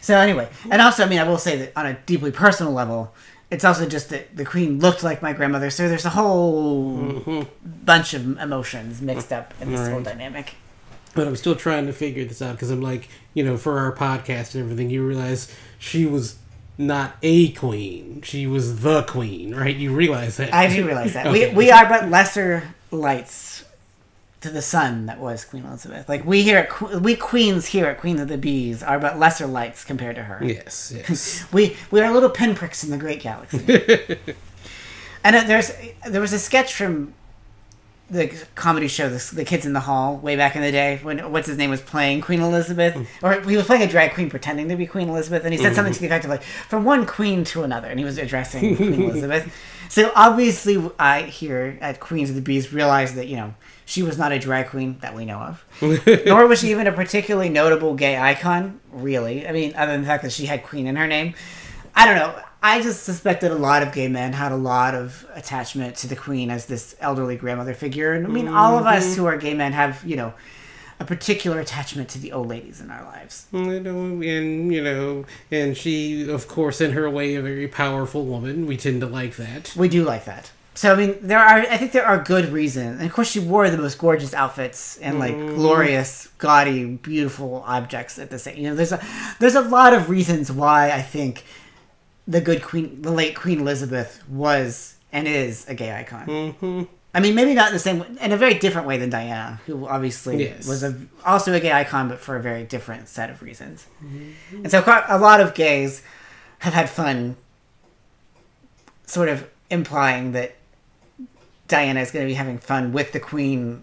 So anyway, and also, I mean, I will say that on a deeply personal level, it's also just that the Queen looked like my grandmother, so there's a whole bunch of emotions mixed up in this whole dynamic. But I'm still trying to figure this out, because I'm like, you know, for our podcast and everything, you realize she was not a queen. She was the Queen, right? You realize that. I do realize that. Okay. We are but lesser lights to the sun that was Queen Elizabeth. Like, we queens here at Queens of the Bees are but lesser lights compared to her. Yes. we are little pinpricks in the great galaxy. And there was a sketch from the comedy show The Kids in the Hall way back in the day when what's his name was playing Queen Elizabeth, or he was playing a drag queen pretending to be Queen Elizabeth, and he said something to the effect of, like, from one queen to another, and he was addressing Queen Elizabeth. So obviously I here at Queens of the Bees realized that, you know, she was not a drag queen that we know of. Nor was she even a particularly notable gay icon, really. I mean, other than the fact that she had Queen in her name. I don't know. I just suspect that a lot of gay men had a lot of attachment to the Queen as this elderly grandmother figure. And I mean, all of us who are gay men have, you know, a particular attachment to the old ladies in our lives. And she, of course, in her way, a very powerful woman. We tend to like that. We do like that. So, I mean, I think there are good reasons. And of course, she wore the most gorgeous outfits and, like, glorious, gaudy, beautiful objects at the same. You know, there's a lot of reasons why I think the late Queen Elizabeth was and is a gay icon. Mm-hmm. I mean, maybe not in the same way, in a very different way than Diana, who obviously was also a gay icon, but for a very different set of reasons. Mm-hmm. And so a lot of gays have had fun sort of implying that Diana is going to be having fun with the Queen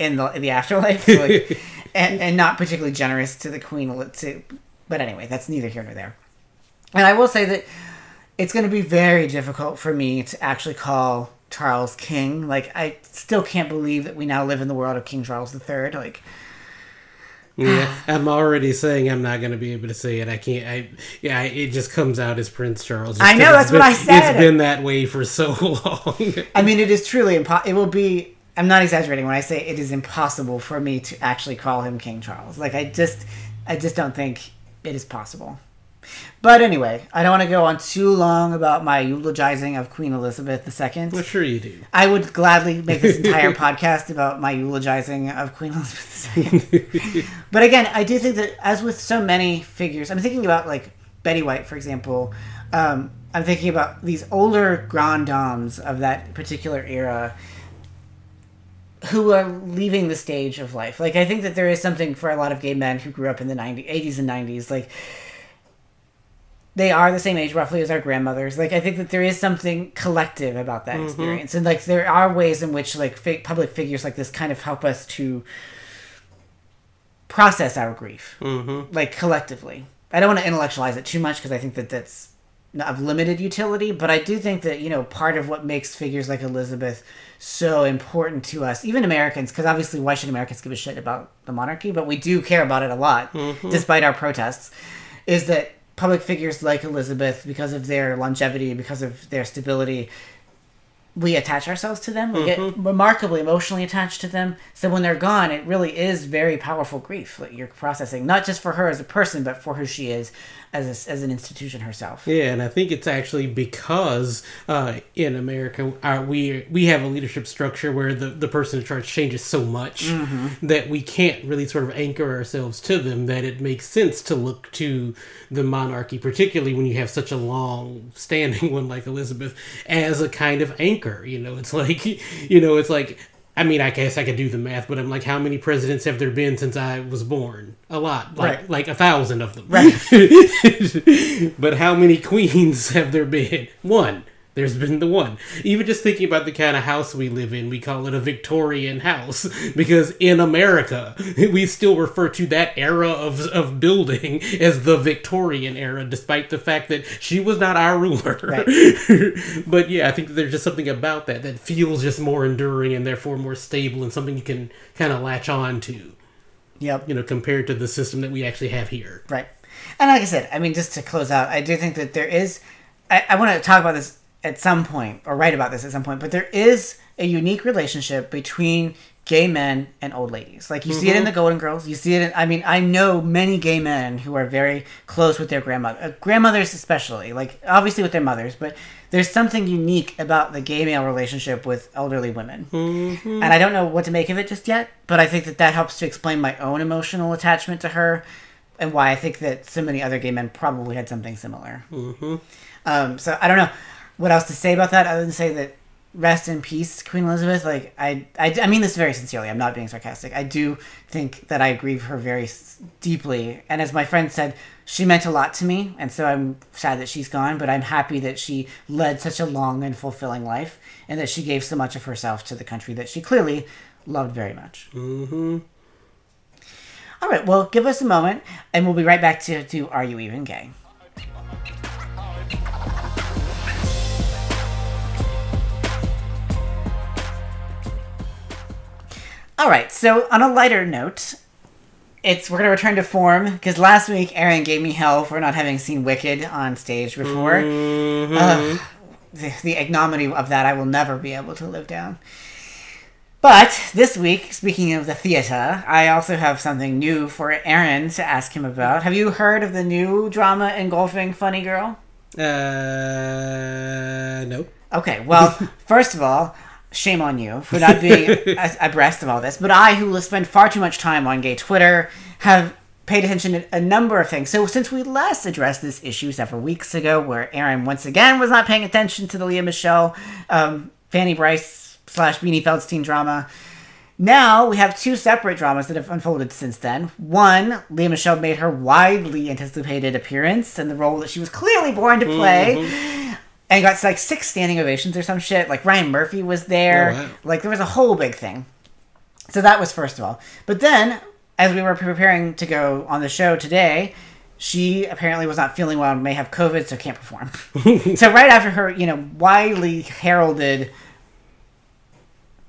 in the afterlife, like, and not particularly generous to the Queen. But anyway, that's neither here nor there. And I will say that it's going to be very difficult for me to actually call Charles king. Like, I still can't believe that we now live in the world of King Charles III. Like, yeah, I'm already saying I'm not going to be able to say it. I can't. It just comes out as Prince Charles. I know, that's what I said. It's been that way for so long. I mean, it is truly impossible. It will be. I'm not exaggerating when I say it is impossible for me to actually call him King Charles. Like, I just don't think it is possible. But anyway, I don't want to go on too long about my eulogizing of Queen Elizabeth II. Well, sure you do. I would gladly make this entire podcast about my eulogizing of Queen Elizabeth II. But again, I do think that, as with so many figures, I'm thinking about, like, Betty White, for example. I'm thinking about these older grand dames of that particular era who are leaving the stage of life. Like, I think that there is something for a lot of gay men who grew up in the 80s and 90s, like... They are the same age roughly as our grandmothers. Like, I think that there is something collective about that experience. And, like, there are ways in which, like, public figures like this kind of help us to process our grief. Like, collectively. I don't want to intellectualize it too much because I think that that's of limited utility. But I do think that, you know, part of what makes figures like Elizabeth so important to us, even Americans, because obviously why should Americans give a shit about the monarchy? But we do care about it a lot, despite our protests, is that public figures like Elizabeth, because of their longevity, because of their stability, we attach ourselves to them. We get remarkably emotionally attached to them. So when they're gone, it really is very powerful grief that you're processing, not just for her as a person, but for who she is as an institution herself. Yeah, and I think it's actually because in America, we have a leadership structure where the person in charge changes so much that we can't really sort of anchor ourselves to them, that it makes sense to look to the monarchy, particularly when you have such a long-standing one like Elizabeth, as a kind of anchor. It's like, I mean, I guess I could do the math, but I'm like, how many presidents have there been since I was born? A lot. Like 1,000 of them. Right. But how many queens have there been? One. There's been the one. Even just thinking about the kind of house we live in, we call it a Victorian house, because in America, we still refer to that era of building as the Victorian era, despite the fact that she was not our ruler. Right. But yeah, I think there's just something about that that feels just more enduring and therefore more stable and something you can kind of latch on to. Yep. You know, compared to the system that we actually have here. Right. And like I said, I mean, just to close out, I do think that there is... I want to talk about this at some point, or write about this at some point, but there is a unique relationship between gay men and old ladies. Like, you see it in The Golden Girls, you see it in, I mean, I know many gay men who are very close with their grandmothers especially, like, obviously with their mothers, but there's something unique about the gay male relationship with elderly women. And I don't know what to make of it just yet, but I think that that helps to explain my own emotional attachment to her, and why I think that so many other gay men probably had something similar. So, I don't know what else to say about that, other than say that rest in peace, Queen Elizabeth. Like, I mean this very sincerely. I'm not being sarcastic. I do think that I grieve her very deeply. And as my friend said, she meant a lot to me. And so I'm sad that she's gone, but I'm happy that she led such a long and fulfilling life, and that she gave so much of herself to the country that she clearly loved very much. All right, well, give us a moment, and we'll be right back to Are You Even Gay? All right, so on a lighter note, we're going to return to form, because last week Aaron gave me hell for not having seen Wicked on stage before. The ignominy of that I will never be able to live down. But this week, speaking of the theater, I also have something new for Aaron to ask him about. Have you heard of the new drama engulfing Funny Girl? No. Okay, well, first of all, shame on you for not being abreast of all this. But I, who spend far too much time on gay Twitter, have paid attention to a number of things. So since we last addressed this issue several weeks ago, where Aaron once again was not paying attention to the Lea Michele, Fanny Bryce / Beanie Feldstein drama, now we have two separate dramas that have unfolded since then. One, Lea Michele made her widely anticipated appearance in the role that she was clearly born to play. And got, like, 6 standing ovations or some shit. Like, Ryan Murphy was there. Oh, wow. Like, there was a whole big thing. So that was first of all. But then, as we were preparing to go on the show today, she apparently was not feeling well and may have COVID, so can't perform. So right after her, you know, widely heralded,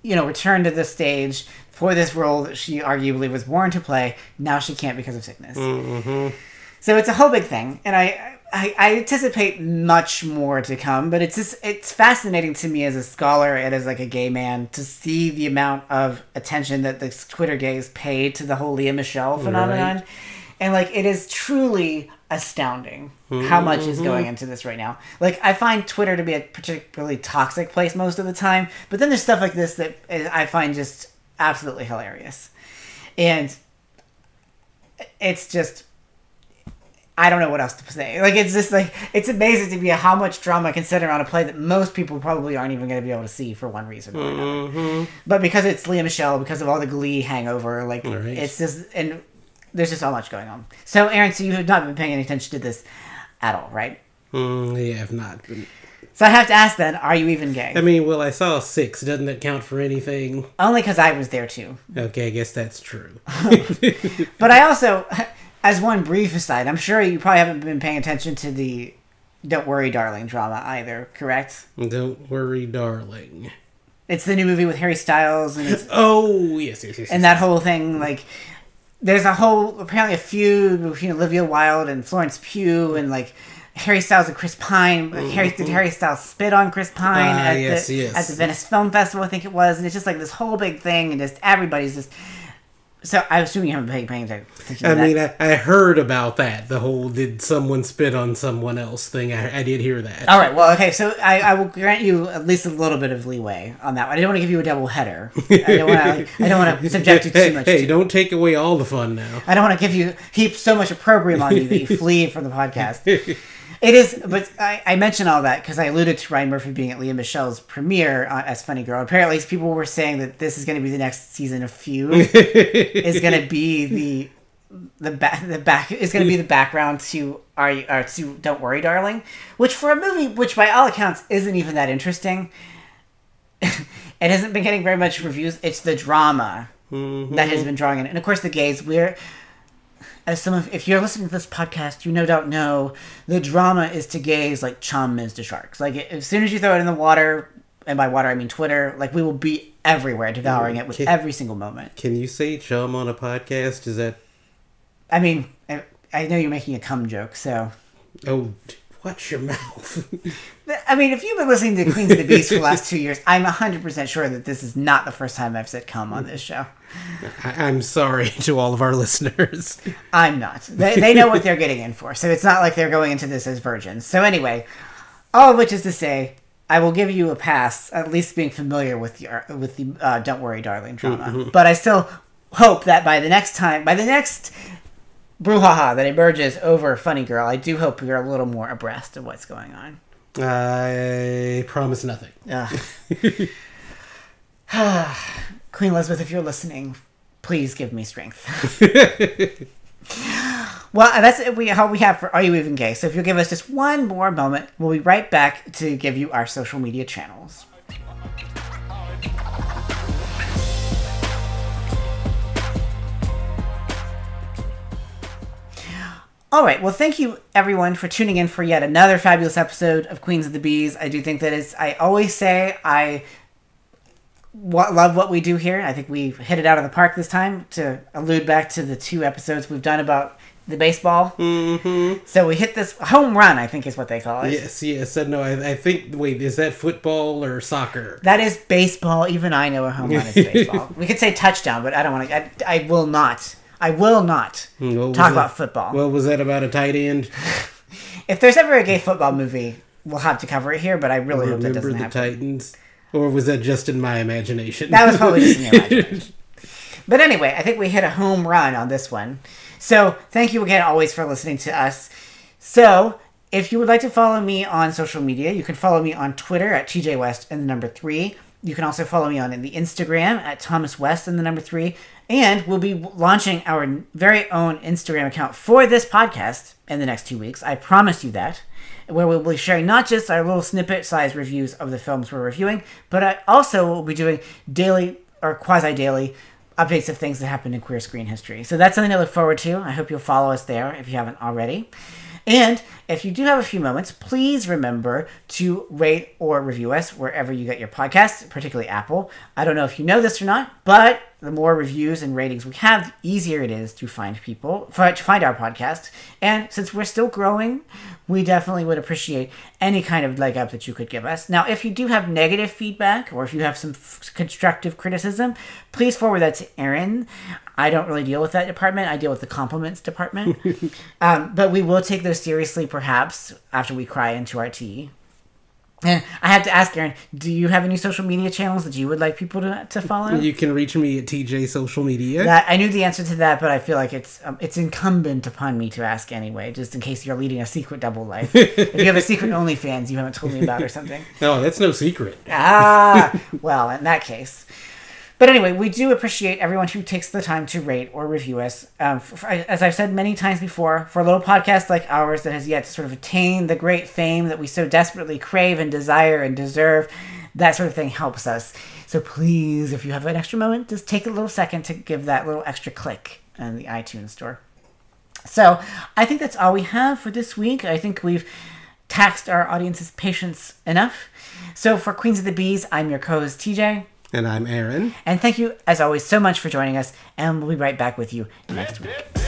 you know, return to the stage for this role that she arguably was born to play, now she can't because of sickness. So it's a whole big thing. And I anticipate much more to come, but it's just, it's fascinating to me as a scholar and as, like, a gay man to see the amount of attention that the Twitter gays paid to the whole Lea Michele phenomenon. Right. And, like, it is truly astounding how much is going into this right now. Like, I find Twitter to be a particularly toxic place most of the time, but then there's stuff like this that I find just absolutely hilarious. And it's just, I don't know what else to say. Like, it's just like, it's amazing to me how much drama can sit around a play that most people probably aren't even going to be able to see for one reason or another. But because it's Lea Michele, because of all the Glee hangover, like, it's just, and there's just so much going on. So, Aaron, so you have not been paying any attention to this at all, right? Yeah, I've not been. So I have to ask then, are you even gay? I mean, well, I saw six. Doesn't that count for anything? Only because I was there, too. Okay, I guess that's true. But I also, as one brief aside, I'm sure you probably haven't been paying attention to the Don't Worry Darling drama either, correct? Don't Worry Darling. It's the new movie with Harry Styles. And it's, oh, yes, yes, yes. And that whole thing, like, there's a whole, apparently a feud between Olivia Wilde and Florence Pugh and, like, Harry Styles and Chris Pine. Did Harry Styles spit on Chris Pine at the Venice Film Festival, I think it was. And it's just, like, this whole big thing, and just everybody's just... So, I assume you haven't been paying attention to that. I mean, I heard about that, the whole did someone spit on someone else thing. I did hear that. All right, well, okay, so I will grant you at least a little bit of leeway on that one. I don't want to give you a double header. I don't want to subject you too much. Hey, don't take away all the fun now. I don't want to give you heap so much opprobrium on you that you flee from the podcast. It is, but I mention all that because I alluded to Ryan Murphy being at Lea Michele's premiere as Funny Girl. Apparently, people were saying that this is going to be the next season of Feud. Is going to be the back is going to be the background to to Don't Worry, Darling, which for a movie which by all accounts isn't even that interesting, it hasn't been getting very much reviews. It's the drama that has been drawing in, and of course the gays we're. As some of, if you're listening to this podcast, you no doubt know the drama is to gays like chum is to sharks. Like, as soon as you throw it in the water, and by water I mean Twitter, like, we will be everywhere devouring it with every single moment. Can you say chum on a podcast? Is that... I mean, I know you're making a cum joke, so... Oh, watch your mouth. I mean, if you've been listening to Queens of the Bees for the last 2 years, I'm 100% sure that this is not the first time I've said come on this show. I'm sorry to all of our listeners. I'm not. They know what they're getting in for, so it's not like they're going into this as virgins. So anyway, all of which is to say, I will give you a pass, at least being familiar with the Don't Worry Darling drama. But I still hope that by the next brouhaha that emerges over Funny Girl, I do hope you're a little more abreast of what's going on. I promise nothing. Queen Elizabeth, if you're listening, please give me strength. Well, that's all we have for Are You Even Gay? So if you'll give us just one more moment, we'll be right back to give you our social media channels. All right. Well, thank you, everyone, for tuning in for yet another fabulous episode of Queens of the Bees. I do think that it's... I always say I love what we do here. I think we hit it out of the park this time, to allude back to the two episodes we've done about the baseball. So we hit this home run, I think is what they call it. Yes. No, I think... Wait, is that football or soccer? That is baseball. Even I know a home run is baseball. We could say touchdown, but I don't want to... I will not talk about football. Well, was that about a tight end? If there's ever a gay football movie, we'll have to cover it here, but I really hope that doesn't happen. Remember the Titans? Or was that just in my imagination? That was probably just in your imagination. But anyway, I think we hit a home run on this one. So thank you again always for listening to us. So if you would like to follow me on social media, you can follow me on Twitter at TJ West and the number 3. You can also follow me on the Instagram at Thomas West and the number 3. And we'll be launching our very own Instagram account for this podcast in the next 2 weeks. I promise you that. Where we'll be sharing not just our little snippet-sized reviews of the films we're reviewing, but I also will be doing daily or quasi-daily updates of things that happened in queer screen history. So that's something to look forward to. I hope you'll follow us there if you haven't already. And if you do have a few moments, please remember to rate or review us wherever you get your podcasts, particularly Apple. I don't know if you know this or not, but the more reviews and ratings we have, the easier it is to find our podcast. And since we're still growing, we definitely would appreciate any kind of leg up that you could give us. Now, if you do have negative feedback or if you have some constructive criticism, please forward that to Aaron. I don't really deal with that department. I deal with the compliments department. But we will take those seriously, perhaps, after we cry into our tea. And I have to ask, Aaron, do you have any social media channels that you would like people to follow? You can reach me at TJ Social Media. That, I knew the answer to that, but I feel like it's incumbent upon me to ask anyway, just in case you're leading a secret double life. If you have a secret OnlyFans you haven't told me about or something. No, that's no secret. Well, in that case. But anyway, we do appreciate everyone who takes the time to rate or review us. As I've said many times before, for a little podcast like ours that has yet to sort of attain the great fame that we so desperately crave and desire and deserve, that sort of thing helps us. So please, if you have an extra moment, just take a little second to give that little extra click in the iTunes store. So I think that's all we have for this week. I think we've taxed our audience's patience enough. So for Queens of the Bees, I'm your co-host, TJ. And I'm Aaron. And thank you, as always, so much for joining us. And we'll be right back with you next week.